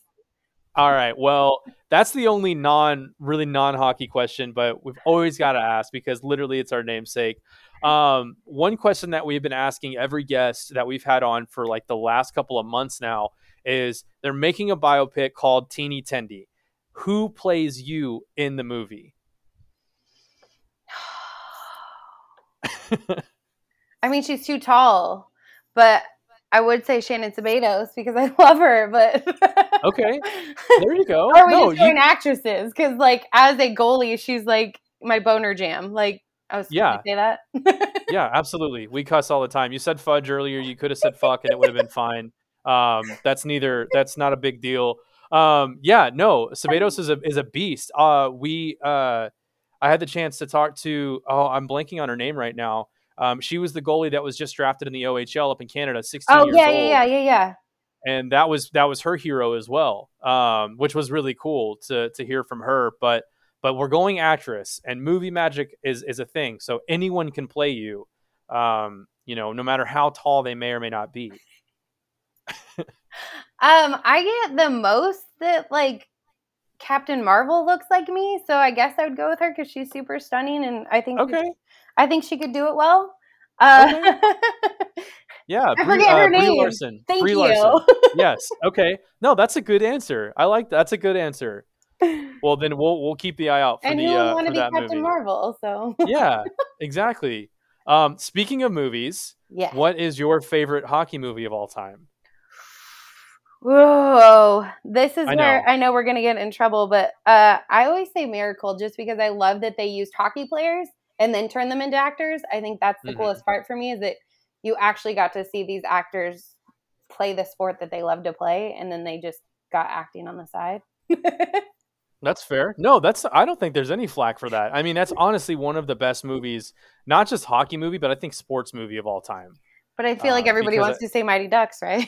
All right, well, that's the only non, really non-hockey question, but we've always got to ask because literally it's our namesake. Um, one question that we've been asking every guest that we've had on for like the last couple of months now is they're making a biopic called Teeny Tendy. Who plays you in the movie? I mean, she's too tall, but I would say Shannon Sabatos because I love her, but okay, there you go. Or we no, just doing you... actresses because, like, as a goalie, she's like my boner jam. Like, I was yeah, say that. Yeah, absolutely. We cuss all the time. You said fudge earlier. You could have said fuck, and it would have been fine. Um, that's neither. That's not a big deal. Um, yeah, no, Sabatos is a is a beast. Uh, we, uh, I had the chance to talk to. Oh, I'm blanking on her name right now. Um, she was the goalie that was just drafted in the O H L up in Canada, sixteen oh, years yeah, old. Oh, yeah, yeah, yeah, yeah. And that was that was her hero as well, um, which was really cool to to hear from her. But but we're going actress, and movie magic is is a thing. So anyone can play you, um, you know, no matter how tall they may or may not be. um, I get the most that, like, Captain Marvel looks like me. So I guess I would go with her because she's super stunning. And I think... Okay. I think she could do it well. Uh, okay. Yeah, I forget uh, her name. Brie Larson. Thank Brie you. Larson. Yes. Okay. No, that's a good answer. I like that. That's a good answer. Well, then we'll we'll keep the eye out for and the. And uh, want to be Captain movie. Marvel, so. Yeah. Exactly. Um, speaking of movies, yeah. What is your favorite hockey movie of all time? Whoa! This is I where know. I know we're gonna get in trouble, but uh, I always say Miracle just because I love that they used hockey players and then turn them into actors. I think that's the mm-hmm. coolest part for me is that you actually got to see these actors play the sport that they love to play, and then they just got acting on the side. That's fair. No, that's I don't think there's any flack for that. I mean, that's honestly one of the best movies, not just hockey movie, but I think sports movie of all time. But I feel uh, like everybody wants I, to say Mighty Ducks, right?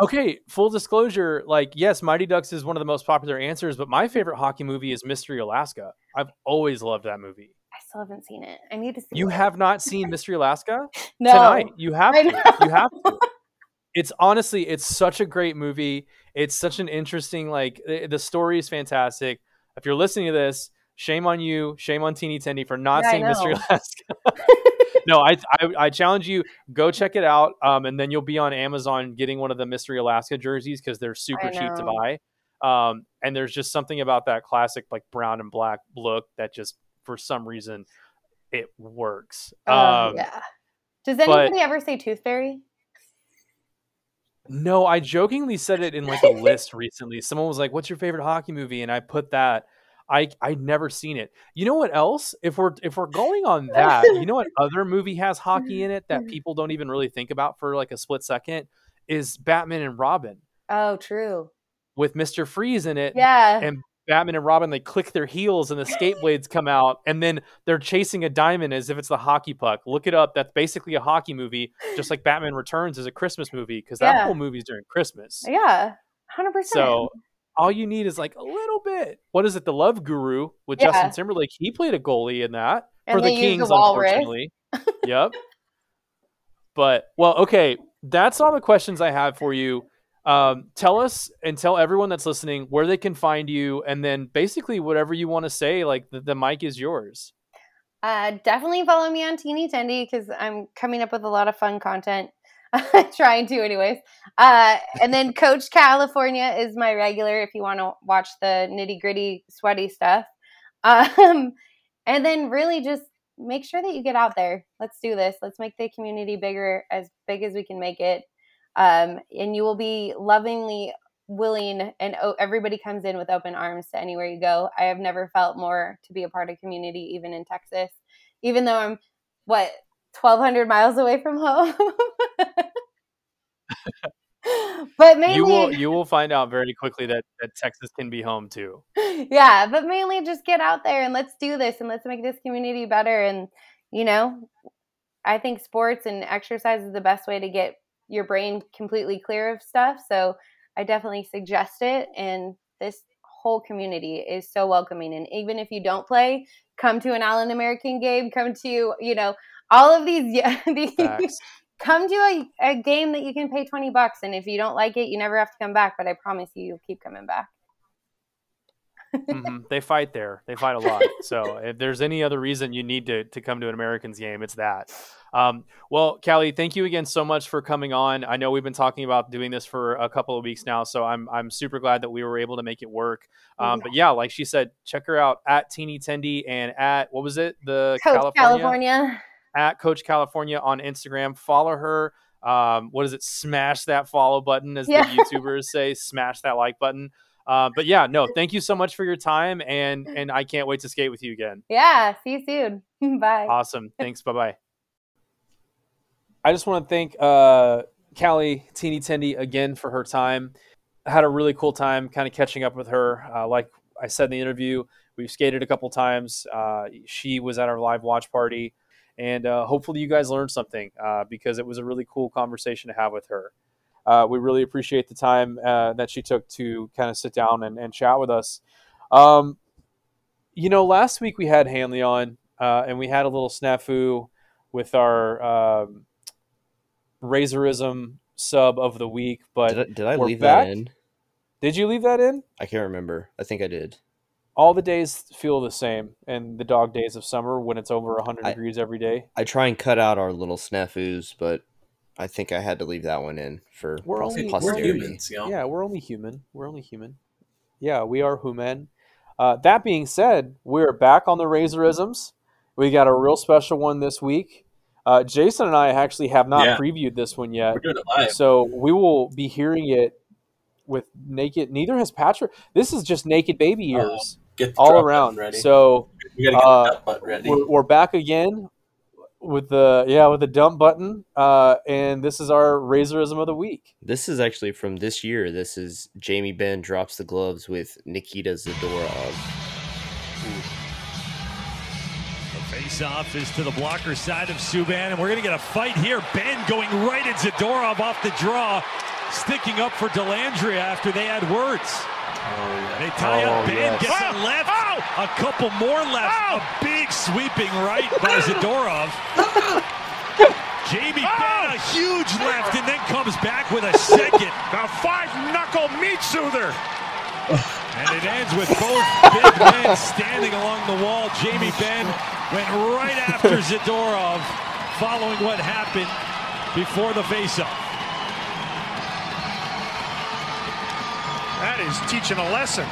Okay, full disclosure, like, yes, Mighty Ducks is one of the most popular answers, but my favorite hockey movie is Mystery Alaska. I've always loved that movie. I still haven't seen it. I need to see you it. You have not seen Mystery Alaska? No. Tonight. You have to. You have to. It's honestly, it's such a great movie. It's such an interesting, like, the story is fantastic. If you're listening to this, shame on you. Shame on Teeny Tendy for not yeah, seeing Mystery Alaska. No, I, I I challenge you. Go check it out, um, and then you'll be on Amazon getting one of the Mystery Alaska jerseys because they're super cheap to buy. Um, and there's just something about that classic like brown and black look that just for some reason it works. Um, um, yeah. Does anybody but, ever say Tooth Fairy? No, I jokingly said it in like a list recently. Someone was like, "What's your favorite hockey movie?" And I put that. I I never seen it. You know what else? If we're if we're going on that, you know what other movie has hockey in it that people don't even really think about for like a split second is Batman and Robin. Oh, true. With Mister Freeze in it. Yeah. And Batman and Robin, they click their heels and the skate blades come out and then they're chasing a diamond as if it's the hockey puck. Look it up. That's basically a hockey movie, just like Batman Returns is a Christmas movie because that yeah. whole movie's during Christmas. Yeah, one hundred percent. So all you need is like a little bit. What is it? The Love Guru with yeah. Justin Timberlake. He played a goalie in that and for the Kings, the unfortunately. Yep. But, well, okay. That's all the questions I have for you. Um, tell us and tell everyone that's listening where they can find you. And then basically whatever you want to say, like the, the mic is yours. Uh, definitely follow me on Teeny Tendy because I'm coming up with a lot of fun content. Trying to anyways uh and then Coach California is my regular if you want to watch the nitty gritty sweaty stuff Um, and then really just make sure that you get out there. Let's do this. Let's make the community bigger, as big as we can make it. Um, and you will be lovingly willing, and oh, everybody comes in with open arms to anywhere you go. I have never felt more to be a part of community, even in Texas, even though I'm, what, twelve hundred miles away from home. But mainly, you will you will find out very quickly that, that Texas can be home too. Yeah, but mainly just get out there and let's do this and let's make this community better. And, you know, I think sports and exercise is the best way to get your brain completely clear of stuff. So I definitely suggest it. And this whole community is so welcoming. And even if you don't play, come to an Allen American game, come to, you know, all of these, yeah, these come to a, a game that you can pay twenty bucks. And if you don't like it, you never have to come back. But I promise you, you'll keep coming back. Mm-hmm. They fight there. They fight a lot. So if there's any other reason you need to, to come to an Americans game, it's that. Um, well, Callie, thank you again so much for coming on. I know we've been talking about doing this for a couple of weeks now, so I'm I'm super glad that we were able to make it work. Um, yeah. But yeah, like she said, check her out at Teeny Tendy and at, what was it? The Coach California. California. At Coach California on Instagram. Follow her. Um, what is it? Smash that follow button, as yeah. the YouTubers say. Smash that like button. Uh, but yeah, no, thank you so much for your time, and and I can't wait to skate with you again. Yeah, see you soon. Bye. Awesome. Thanks. Bye-bye. I just want to thank uh, Callie Teeny Tendy again for her time. I had a really cool time kind of catching up with her. Uh, like I said in the interview, we've skated a couple times. Uh, she was at our live watch party, and uh, hopefully you guys learned something uh, because it was a really cool conversation to have with her. Uh, we really appreciate the time uh, that she took to kind of sit down and, and chat with us. Um, you know, last week we had Hanley on, uh, and we had a little snafu with our um, Razorism sub of the week. But did I, did I leave back. that in? Did you leave that in? I can't remember. I think I did. All the days feel the same, and the dog days of summer when it's over one hundred I, degrees every day. I try and cut out our little snafus, but I think I had to leave that one in for we're only, posterity. We're humans, you know? Yeah, we're only human. We're only human. Yeah, we are human. Uh, that being said, we're back on the Razorisms. We got a real special one this week. Uh, Jason and I actually have not yeah. previewed this one yet. We're doing it live. So we will be hearing it with naked. Neither has Patrick. This is just naked baby ears uh, all around. Ready. So we gotta get uh, the ready. We're, we're back again. With the yeah, with the dump button, uh, and this is our Razorism of the week. This is actually from this year. This is Jamie Benn drops the gloves with Nikita Zadorov. Ooh. The face-off is to the blocker side of Subban, and we're going to get a fight here. Benn going right at Zadorov off the draw, sticking up for Delandria after they had words. Oh, yeah. They tie oh, up. Ben yes. gets oh, a left. Oh, a couple more left. Oh, a big sweeping right by Zadorov. Jamie oh, Ben, a huge left, and then comes back with a second. The five-knuckle meat soother. And it ends with both big men standing along the wall. Jamie Ben went right after Zadorov, following what happened before the face-off. That is teaching a lesson.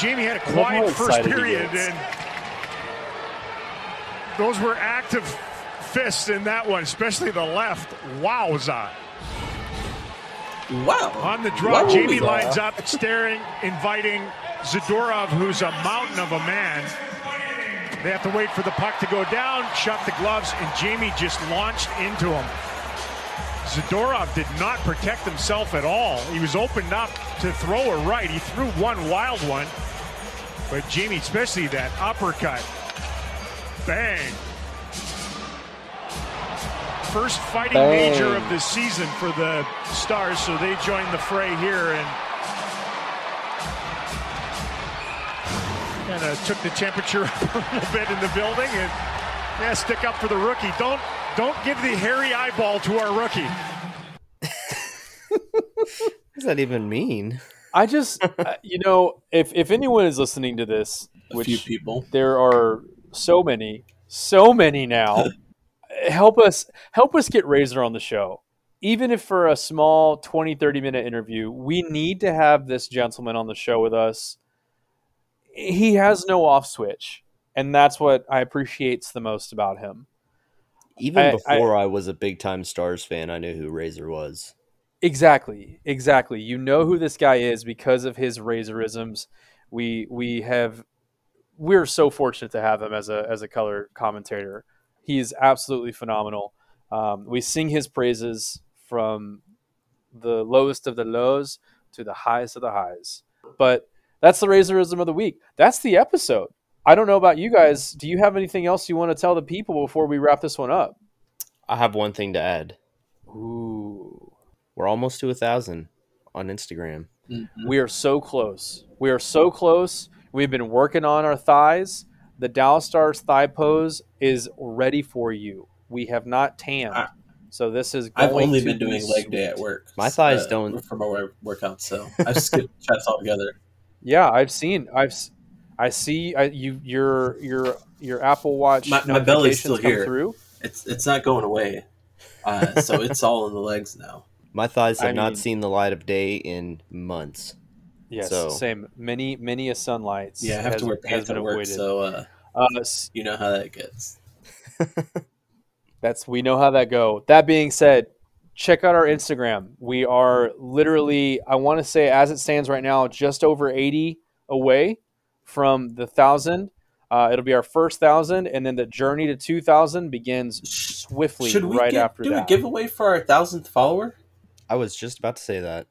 Jamie had a quiet first period, and those were active fists in that one, especially the left. Wowza. Wow. On the draw, Wowza. Jamie lines up, staring, inviting Zadorov, who's a mountain of a man. They have to wait for the puck to go down, shut the gloves, and Jamie just launched into him. Zadorov did not protect himself at all. He was opened up to throw a right. He threw one wild one. But Jamie, especially that uppercut. Bang. First fighting Bang. major of the season for the Stars, so they join the fray here and kind of took the temperature up a little bit in the building. And yeah, stick up for the rookie. Don't Don't give the hairy eyeball to our rookie. What does that even mean? I just, uh, you know, if, if anyone is listening to this, a which few people, there are so many, so many now. help us, help us get Razor on the show. Even if for a small twenty, thirty minute interview, we need to have this gentleman on the show with us he has no off switch, and that's what I appreciate the most about him. Even I, before I, I was a big-time Stars fan, I knew who Razor was. Exactly, exactly. You know who this guy is because of his Razorisms. We we have we're so fortunate to have him as a as a color commentator. He is absolutely phenomenal. Um, we sing his praises from the lowest of the lows to the highest of the highs. But that's the Razorism of the week. That's the episode. I don't know about you guys. Do you have anything else you want to tell the people before we wrap this one up? I have one thing to add. Ooh. We're almost to a thousand on Instagram. Mm-hmm. We are so close. We are so close. We've been working on our thighs. The Dallas Stars thigh pose is ready for you. We have not tanned. I, so this is going I've only to been doing be leg day at work. My thighs uh, don't. For my workouts, so I've skipped chats altogether. Yeah, I've seen. I've I see I, you your your your Apple Watch. My, my belly's still here. Through. It's it's not going away. Uh, so it's all in the legs now. My thighs have I not mean, seen the light of day in months. Yes, so. Same. Many many a sunlight. Yeah, I have has, to wear pants at work, avoided. So uh, uh, you know how that gets. That's we know how that go. That being said, check out our Instagram. We are literally, I want to say, as it stands right now, just over eighty away from the thousand. Uh, it'll be our first thousand, and then the journey to two thousand begins swiftly. Should we right get, after do that. Do a giveaway for our thousandth follower? I was just about to say that.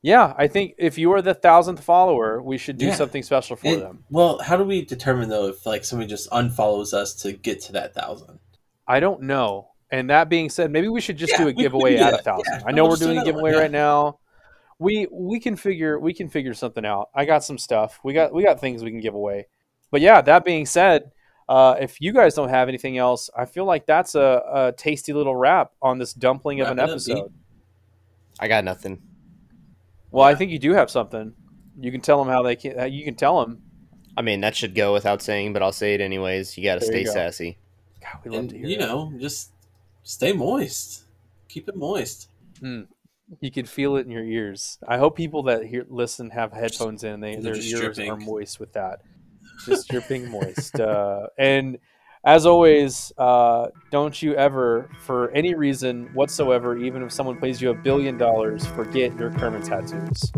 Yeah, I think if you are the thousandth follower, we should do yeah. something special for it, them. Well, how do we determine though if like somebody just unfollows us to get to that thousand? I don't know. And that being said, maybe we should just yeah, do a giveaway do at a thousand. Yeah, I know we'll we're doing do a giveaway one, yeah. right now. We we can figure we can figure something out. I got some stuff. We got we got things we can give away. But yeah, that being said, uh, if you guys don't have anything else, I feel like that's a, a tasty little wrap on this dumpling Wrapping of an episode. I got nothing. Well, yeah. I think you do have something. You can tell them how they can. You can tell them. I mean, that should go without saying, but I'll say it anyways. You got to stay go. sassy. God, we love and, to hear you that. know, just stay moist. Keep it moist. Mm. You can feel it in your ears. I hope people that hear, listen have headphones just, in. They, their ears dripping. are moist with that. Just dripping moist. Uh, and as always, uh, don't you ever, for any reason whatsoever, even if someone pays you a billion dollars, forget your Kermit tattoos.